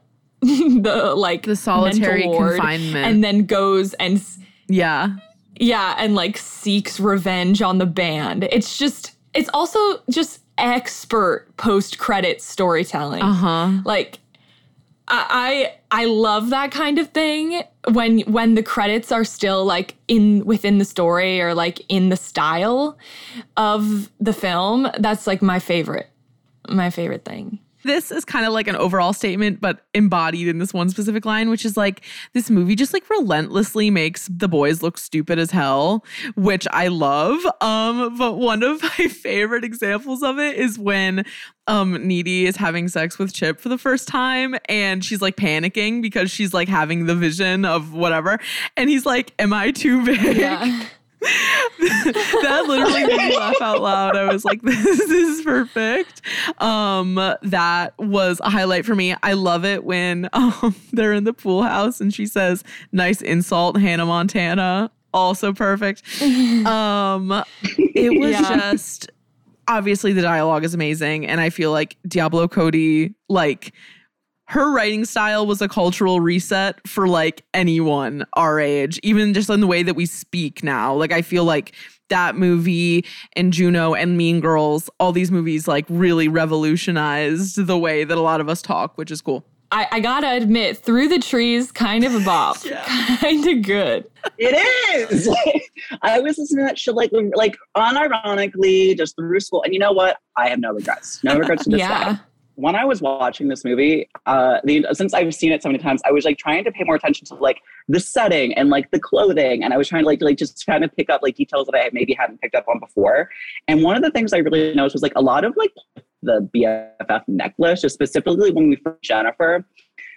solitary confinement, and then goes and Yeah, and like seeks revenge on the band. It's just, it's also just expert post-credit storytelling. Uh-huh. Like, I love that kind of thing when the credits are still like within the story or like in the style of the film. That's like my favorite thing. This is kind of like an overall statement, but embodied in this one specific line, which is like, this movie just like relentlessly makes the boys look stupid as hell, which I love. But one of my favorite examples of it is when Needy is having sex with Chip for the first time, and she's like panicking because she's like having the vision of whatever. And he's like, am I too big? Yeah. That literally made me laugh out loud. I was like, this is perfect. That was a highlight for me. I love it when they're in the pool house and she says, nice insult, Hannah Montana. Also perfect. It was just, obviously the dialogue is amazing. And I feel like Diablo Cody, like, her writing style was a cultural reset for like anyone our age, even just in the way that we speak now. Like, I feel like that movie and Juno and Mean Girls, all these movies like really revolutionized the way that a lot of us talk, which is cool. I gotta admit, Through the Trees, kind of a bop. Yeah. Kind of good. It is. I was listening to that shit like unironically just through school. And you know what? I have no regrets. No regrets to this guy. When I was watching this movie, since I've seen it so many times, I was like trying to pay more attention to like the setting and like the clothing. And I was trying to like just kind of pick up like details that I maybe hadn't picked up on before. And one of the things I really noticed was like a lot of like the BFF necklace, just specifically when we first Jennifer,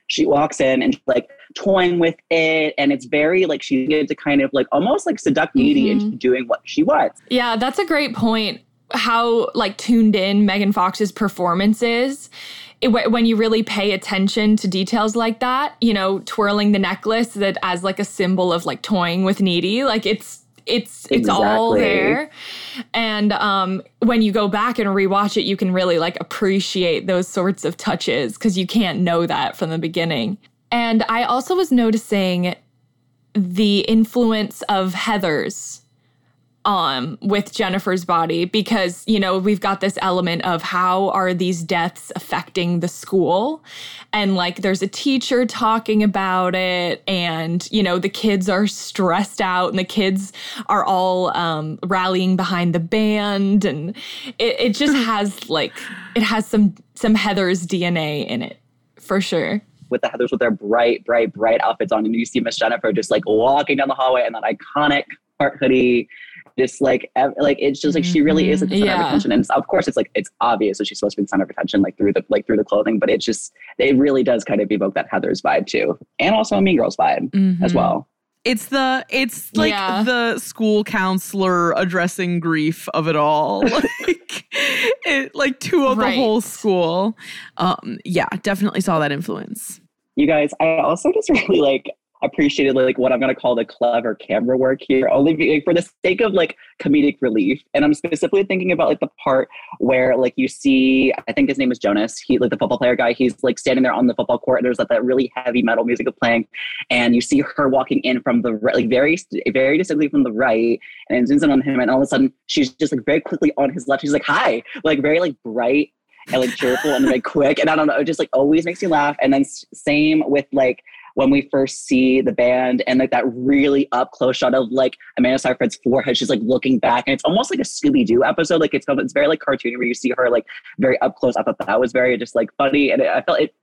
she walks in and she's like toying with it. And it's very like she needed to kind of like almost like seduct Needy into doing what she wants. Yeah, that's a great point. How like tuned in Megan Fox's performance is when you really pay attention to details like that, you know, twirling the necklace that as like a symbol of like toying with Needy, like it's all there. And when you go back and rewatch it, you can really like appreciate those sorts of touches because you can't know that from the beginning. And I also was noticing the influence of Heather's with Jennifer's Body, because, you know, we've got this element of how are these deaths affecting the school? And like, there's a teacher talking about it, and, you know, the kids are stressed out and the kids are all rallying behind the band. And it just has like, it has some Heather's DNA in it for sure. With the Heathers with their bright, bright, bright outfits on, and you see Miss Jennifer just like walking down the hallway in that iconic heart hoodie. Just like it's just like she really is at the center of attention, and of course it's like it's obvious that she's supposed to be the center of attention, like through the clothing. But it's just it really does kind of evoke that Heather's vibe too, and also a Mean Girls vibe as well. It's like the school counselor addressing grief of it all, like it like two of the whole school. Yeah, definitely saw that influence. You guys, I also just really like appreciated like what I'm going to call the clever camera work here, only for the sake of like comedic relief. And I'm specifically thinking about like the part where like you see, I think his name is Jonas, he like the football player guy, he's like standing there on the football court, and there's like that really heavy metal music playing, and you see her walking in from the right, like very, very distinctly from the right, and it zooms in on him, and all of a sudden she's just like very quickly on his left. She's like, hi, like very like bright and like cheerful and like quick, and I don't know, it just like always makes me laugh. And then same with like when we first see the band, and like that really up close shot of like Amanda Seyfried's forehead, she's like looking back, and it's almost like a Scooby-Doo episode. Like it's very like cartoony where you see her like very up close. I thought that was very just like funny, and it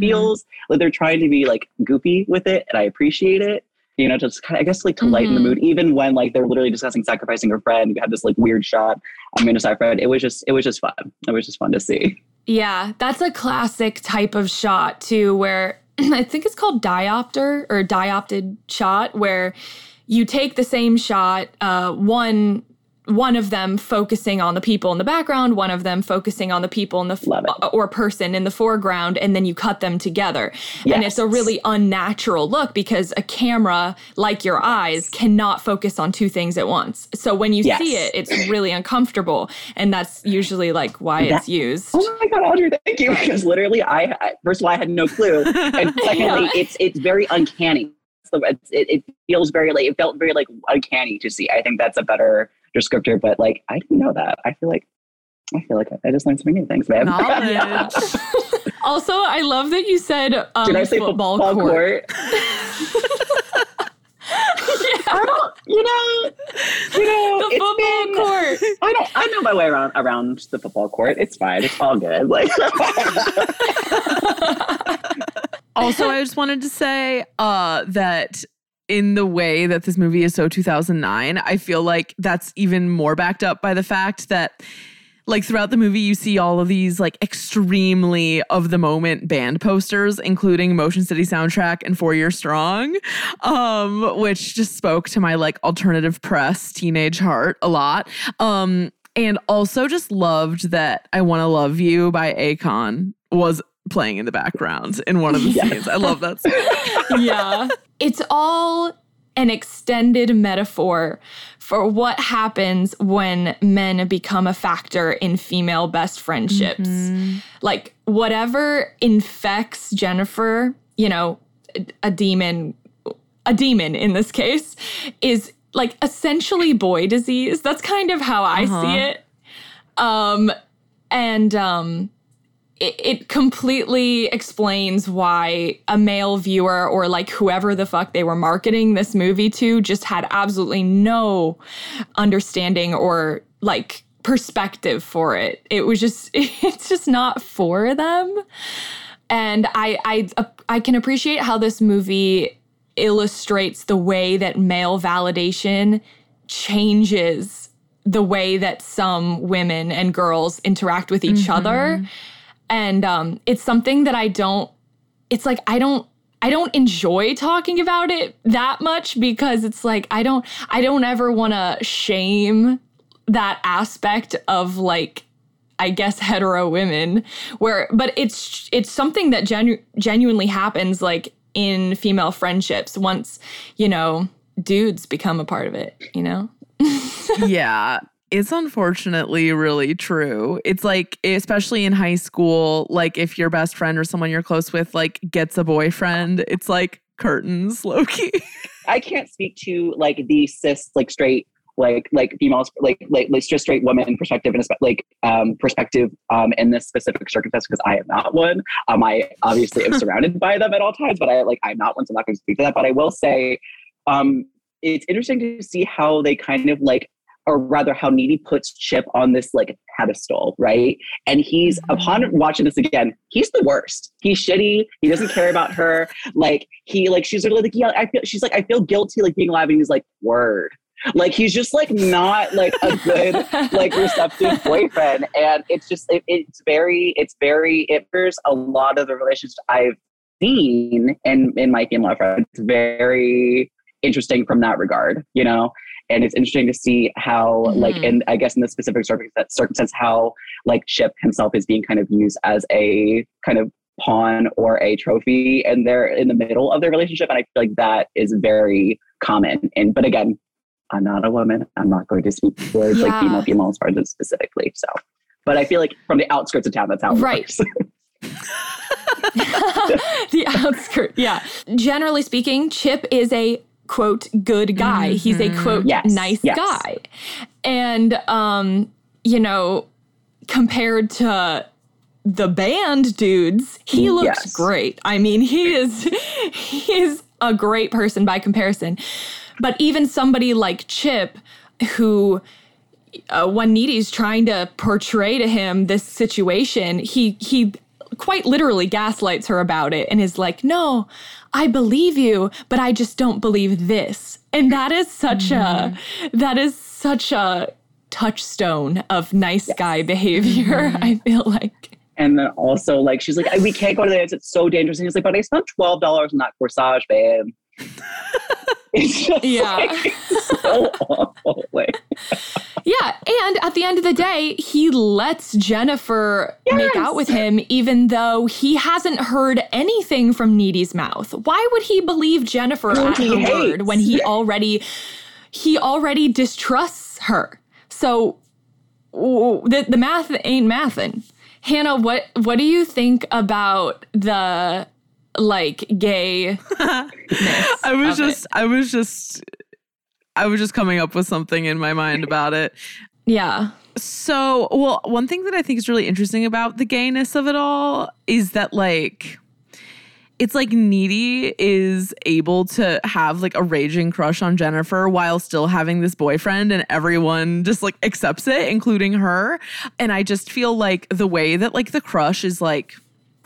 feels like they're trying to be like goofy with it, and I appreciate it. You know, just kind of, I guess like to lighten the mood, even when like they're literally discussing sacrificing a friend. We had this like weird shot of Amanda Seyfried. It was just fun. It was just fun to see. Yeah, that's a classic type of shot too, where I think it's called diopter or diopted shot, where you take the same shot, one of them focusing on the people in the background, one of them focusing on the people in the or person in the foreground, and then you cut them together. Yes. And it's a really unnatural look because a camera, like your eyes, cannot focus on two things at once. So when you see it, it's really uncomfortable, and that's usually like why it's used. Oh my God, Audrey, thank you. Because literally, I first of all, I had no clue, and secondly, it's very uncanny. it feels very like, it felt very like uncanny to see. I think that's a better descriptor, but like, I didn't know that. I feel like I just learned so many things, man. Knowledge. Also, I love that you said did I say football court? Yeah. I don't, you know, the football court. I know my way around the football court. It's fine. It's all good. Like. Also, I just wanted to say that in the way that this movie is so 2009, I feel like that's even more backed up by the fact that, like, throughout the movie, you see all of these, like, extremely of-the-moment band posters, including Motion City Soundtrack and 4 Year Strong, which just spoke to my, like, alternative press teenage heart a lot. And also just loved that I Wanna Love You by Akon was playing in the background in one of the scenes. I love that song. Yeah. It's all an extended metaphor for what happens when men become a factor in female best friendships. Mm-hmm. Like, whatever infects Jennifer, you know, a demon in this case, is like essentially boy disease. That's kind of how I see it. It completely explains why a male viewer or like whoever the fuck they were marketing this movie to just had absolutely no understanding or like perspective for it. It was just, it's just not for them. And I can appreciate how this movie illustrates the way that male validation changes the way that some women and girls interact with each other. And it's something that I don't enjoy talking about it that much, because it's like, I don't ever want to shame that aspect of, like, I guess hetero women, but it's something that genuinely happens, like, in female friendships once, you know, dudes become a part of it, you know? Yeah. It's unfortunately really true. It's like, especially in high school, like if your best friend or someone you're close with like gets a boyfriend, it's like curtains, low-key. I can't speak to like the cis, like straight, like females, like just straight woman perspective and like perspective in this specific circumstance, because I am not one. I obviously am surrounded by them at all times, but I'm not one, so I'm not going to speak to that. But I will say, it's interesting to see how they kind of like, or rather how Needy puts Chip on this like pedestal, right? And he's, upon watching this again, he's the worst. He's shitty. He doesn't care about her. Like he, like she's literally like, yeah, I feel guilty like being alive. And he's like, word. Like he's just like not like a good like receptive boyfriend. And it's just, it mirrors a lot of the relationships I've seen in my female friends. It's very interesting from that regard, you know? And it's interesting to see how, like, and I guess in this specific circumstance, how, like, Chip himself is being kind of used as a kind of pawn or a trophy, and they're in the middle of their relationship. And I feel like that is very common. And, but again, I'm not a woman. I'm not going to speak towards, like, female as far as specifically. So, but I feel like from the outskirts of town, that's how it works. The outskirts, yeah. Generally speaking, Chip is a quote, good guy. He's a, quote, nice guy. And, you know, compared to the band dudes, he looks great. I mean, he is a great person by comparison. But even somebody like Chip, who when Needy's trying to portray to him this situation, he quite literally gaslights her about it and is like, no, I believe you, but I just don't believe this. And that is such a touchstone of nice guy behavior, I feel like. And then also, like, she's like, we can't go to the dance. It's so dangerous. And he's like, but I spent $12 on that corsage, babe. It's just like, so awful. Like, yeah, and at the end of the day, he lets Jennifer make out with him, even though he hasn't heard anything from Needy's mouth. Why would he believe Jennifer at her word when he already distrusts her? So the math ain't mathin'. Hannah, what do you think about the like gay. I was just coming up with something in my mind about it. Yeah. So, well, one thing that I think is really interesting about the gayness of it all is that, like, it's like Needy is able to have, like, a raging crush on Jennifer while still having this boyfriend, and everyone just, like, accepts it, including her. And I just feel like the way that, like, the crush is, like,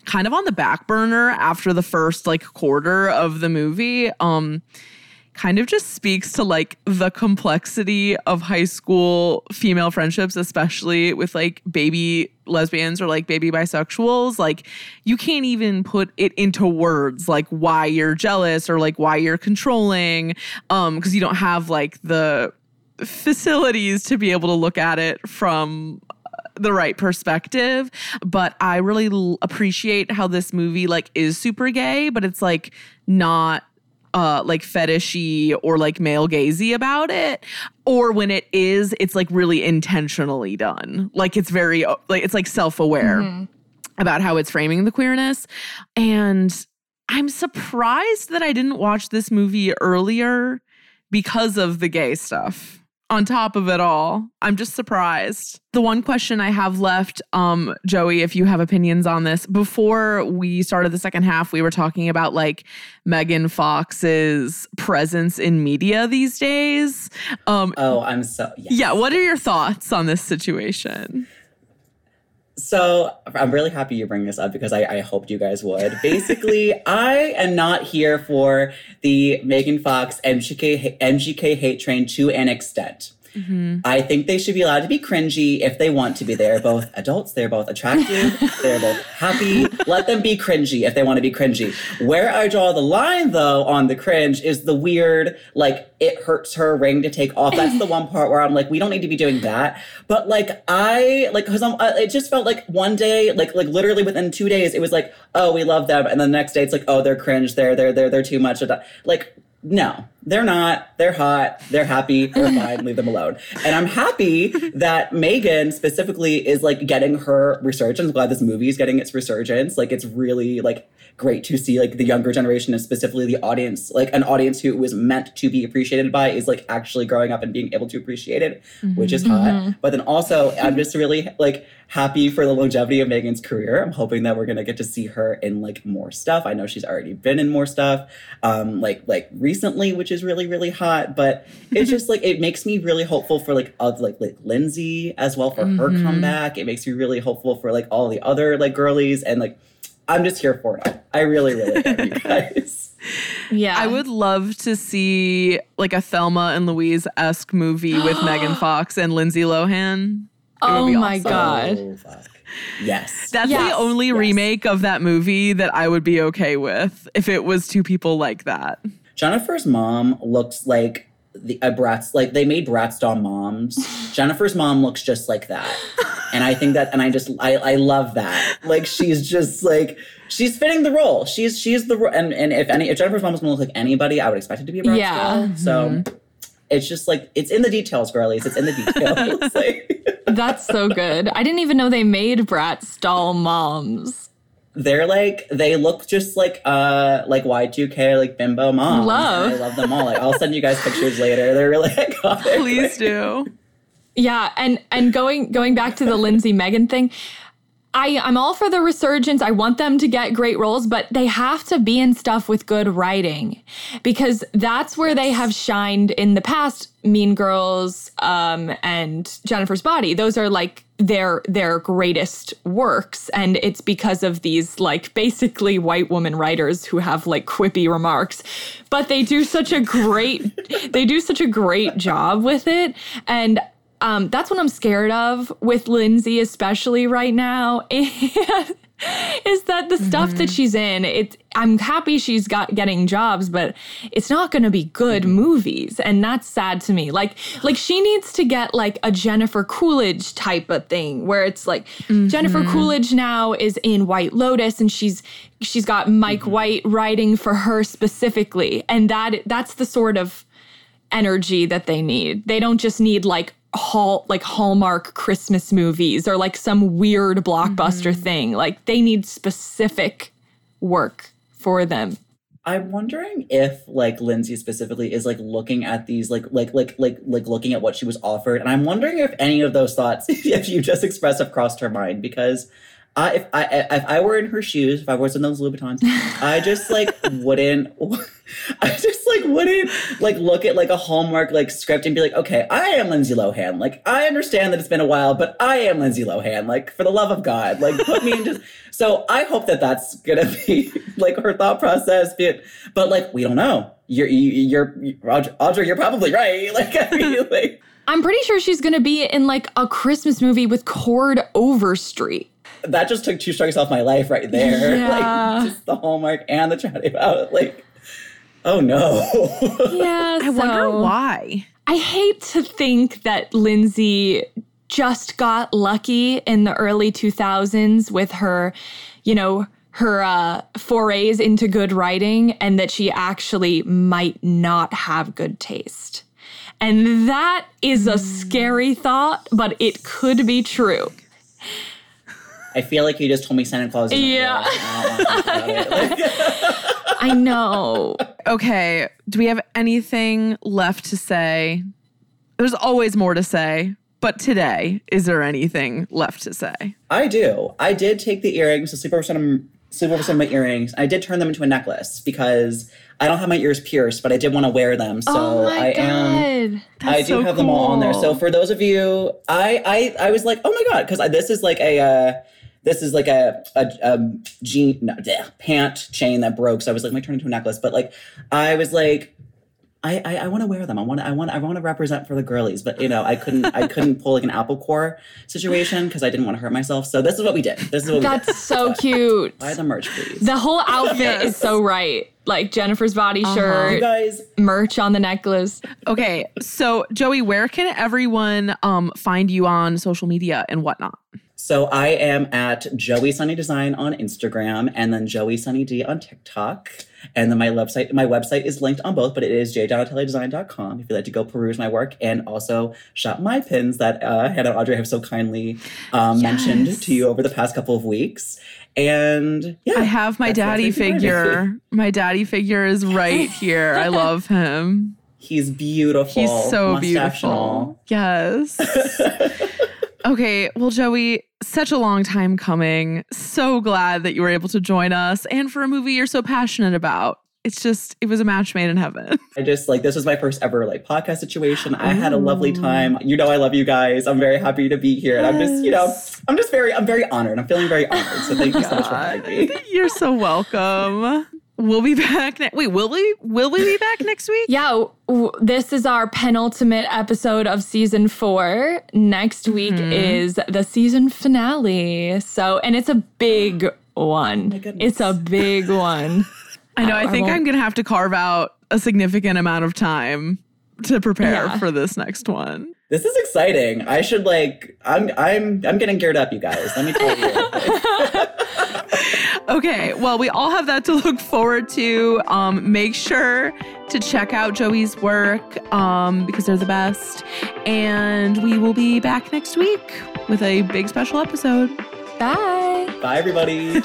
kind of on the back burner after the first, like, quarter of the movie, kind of just speaks to, like, the complexity of high school female friendships, especially with, like, baby lesbians or, like, baby bisexuals. Like, you can't even put it into words, like, why you're jealous or, like, why you're controlling, because you don't have, like, the facilities to be able to look at it from the right perspective. But I really appreciate how this movie, like, is super gay, but it's, like, not like fetishy or like male gazy about it. Or when it is, it's like really intentionally done. Like, it's very, like, it's like self-aware about how it's framing the queerness. And I'm surprised that I didn't watch this movie earlier because of the gay stuff. On top of it all, I'm just surprised. The one question I have left, Joey, if you have opinions on this, before we started the second half, we were talking about, like, Megan Fox's presence in media these days. Yes. Yeah, what are your thoughts on this situation? So I'm really happy you bring this up because I hoped you guys would. Basically, I am not here for the Megan Fox MGK hate train to an extent. Mm-hmm. I think they should be allowed to be cringy if they want to be. They're both adults. They're both attractive. They're both happy. Let them be cringy if they want to be cringy. Where I draw the line, though, on the cringe is the weird, like, it hurts her ring to take off. That's the one part where I'm like, we don't need to be doing that. But, like, it just felt like one day, like literally within 2 days, it was like, oh, we love them. And the next day it's like, oh, they're cringe. They're too much. Like, no, they're not. They're hot. They're happy. They're fine. Leave them alone. And I'm happy that Megan specifically is, like, getting her resurgence. I'm glad this movie is getting its resurgence. Like, it's really, like, great to see, like, the younger generation and specifically the audience, like, an audience who was meant to be appreciated by is, like, actually growing up and being able to appreciate it, which is hot. But then also, I'm just really, like, happy for the longevity of Megan's career. I'm hoping that we're going to get to see her in, like, more stuff. I know she's already been in more stuff, like recently, which is really, really hot. But it's just, like, it makes me really hopeful for, like, Lindsay as well for her comeback. It makes me really hopeful for, like, all the other, like, girlies. And, like, I'm just here for it. I really, really am, you guys. Yeah. I would love to see, like, a Thelma and Louise-esque movie with Megan Fox and Lindsay Lohan. Oh, my God. Oh, fuck. Yes. That's the only remake of that movie that I would be okay with if it was two people like that. Jennifer's mom looks like a Bratz, like, they made Bratz doll moms. Jennifer's mom looks just like that. And I think that, and I love that. Like, she's just, like, she's fitting the role. She's the, and if Jennifer's mom was going to look like anybody, I would expect it to be a Bratz doll. So it's just, like, it's in the details, girlies. It's in the details. Like, that's so good. I didn't even know they made Bratz doll moms. They're, like, they look just like Y2K, like, bimbo moms. Love. I love them all. Like, I'll send you guys pictures later. They're really iconic. Please do. Yeah, and going back to the Lindsay Megan thing, I'm all for the resurgence. I want them to get great roles, but they have to be in stuff with good writing because that's where they have shined in the past. Mean Girls and Jennifer's Body. Those are, like, their greatest works. And it's because of these, like, basically white woman writers who have, like, quippy remarks. But they do such a great job with it. And that's what I'm scared of with Lindsay, especially right now, is that the stuff that she's in, I'm happy she's getting jobs, but it's not going to be good movies. And that's sad to me. Like she needs to get, like, a Jennifer Coolidge type of thing where it's like Jennifer Coolidge now is in White Lotus and she's got Mike White writing for her specifically. And that's the sort of energy that they need. They don't just need, like, Hallmark Christmas movies or, like, some weird blockbuster thing. Like, they need specific work for them. I'm wondering if like Lindsay specifically is like looking at these like looking at what she was offered, and I'm wondering if any of those thoughts, if you just expressed, have crossed her mind. Because if I were in her shoes, if I was in those Louis Vuittons, I just like wouldn't like look at like a Hallmark like script and be like, okay, I am Lindsay Lohan. Like I understand that it's been a while, but I am Lindsay Lohan. Like for the love of God, like put me into. So I hope that that's gonna be like her thought process. But like we don't know. Audrey, you're probably right. Like I mean, like I'm pretty sure she's gonna be in like a Christmas movie with Cord Overstreet. That just took two strikes off my life right there. Yeah. Like, just the Hallmark and the chatty about, like, oh no. Yeah, I wonder why. I hate to think that Lindsay just got lucky in the early 2000s with her, you know, her forays into good writing, and that she actually might not have good taste. And that is a scary thought, but it could be true. I feel like you just told me Santa Claus is I know. Okay. Do we have anything left to say? There's always more to say. But today, is there anything left to say? I do. I did take the earrings, the Sleepover Cinema earrings. I did turn them into a necklace because I don't have my ears pierced, but I did want to wear them. So I do have them all on there. So for those of you, I was like, oh my God, because this is like a... This is like a pant chain that broke. So I was like, let me turn it into a necklace. But like, I was like, I want to wear them. I want to represent for the girlies. But you know, I couldn't pull like an apple core situation because I didn't want to hurt myself. So this is what we did. That's so cute. Buy the merch, please. The whole outfit is so right. Like Jennifer's Body shirt, you guys. Merch on the necklace. Okay, so Joey, where can everyone find you on social media and whatnot? So I am at Joey Sunny Design on Instagram, and then Joey Sunny D on TikTok. And then my website is linked on both, but it is jDonatelliDesign.com if you'd like to go peruse my work and also shop my pins that Hannah and Audrey have so kindly mentioned to you over the past couple of weeks. And yeah, I have my daddy figure. My daddy figure is right here. I love him. He's beautiful. He's so beautiful. Yes. Okay, well, Joey, such a long time coming. So glad that you were able to join us and for a movie you're so passionate about. It's just, it was a match made in heaven. I just like, this was my first ever like podcast situation. I had a lovely time. You know, I love you guys. I'm very happy to be here. And I'm just, you know, I'm very honored. I'm feeling very honored. So thank you so much for having me. You're so welcome. We'll be back. Will we be back next week? Yeah. This is our penultimate episode of season 4. Next week is the season finale. So, and it's a big one. Oh my goodness. It's a big one. I know. I think I'm going to have to carve out a significant amount of time to prepare for this next one. This is exciting. I should like, I'm getting geared up, you guys. Let me tell you. Okay, well, we all have that to look forward to. Make sure to check out Joey's work because they're the best. And we will be back next week with a big special episode. Bye. Bye, everybody.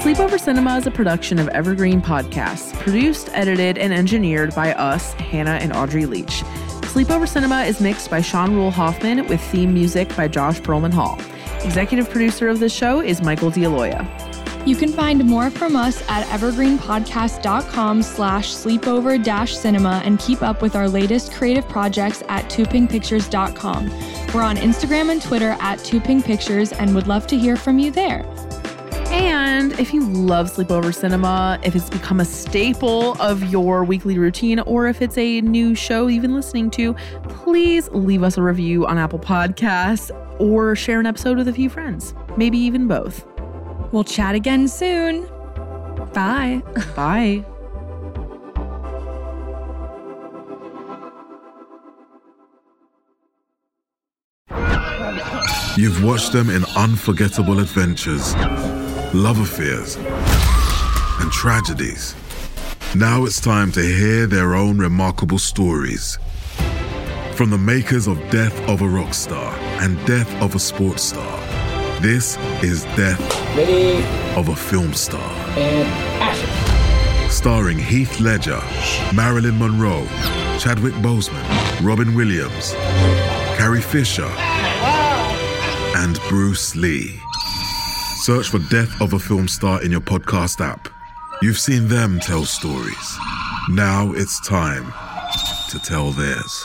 Sleepover Cinema is a production of Evergreen Podcasts, produced, edited, and engineered by us, Hannah and Audrey Leach. Sleepover Cinema is mixed by Sean Rule Hoffman with theme music by Josh Perlman Hall. Executive producer of the show is Michael D'Aloia. You can find more from us at evergreenpodcast.com/sleepover-cinema and keep up with our latest creative projects at twopingpictures.com. We're on Instagram and Twitter at twopingpictures and would love to hear from you there. And if you love Sleepover Cinema, if it's become a staple of your weekly routine, or if it's a new show you've been listening to, please leave us a review on Apple Podcasts or share an episode with a few friends. Maybe even both. We'll chat again soon. Bye. Bye. You've watched them in unforgettable adventures, love affairs, and tragedies. Now it's time to hear their own remarkable stories. From the makers of Death of a Rock Star and Death of a Sports Star This is Death Ready. Of a Film Star. And action. Starring Heath Ledger, Marilyn Monroe, Chadwick Boseman, Robin Williams, Carrie Fisher, and Bruce Lee. Search for Death of a Film Star in your podcast app. You've seen them tell stories. Now it's time to tell theirs.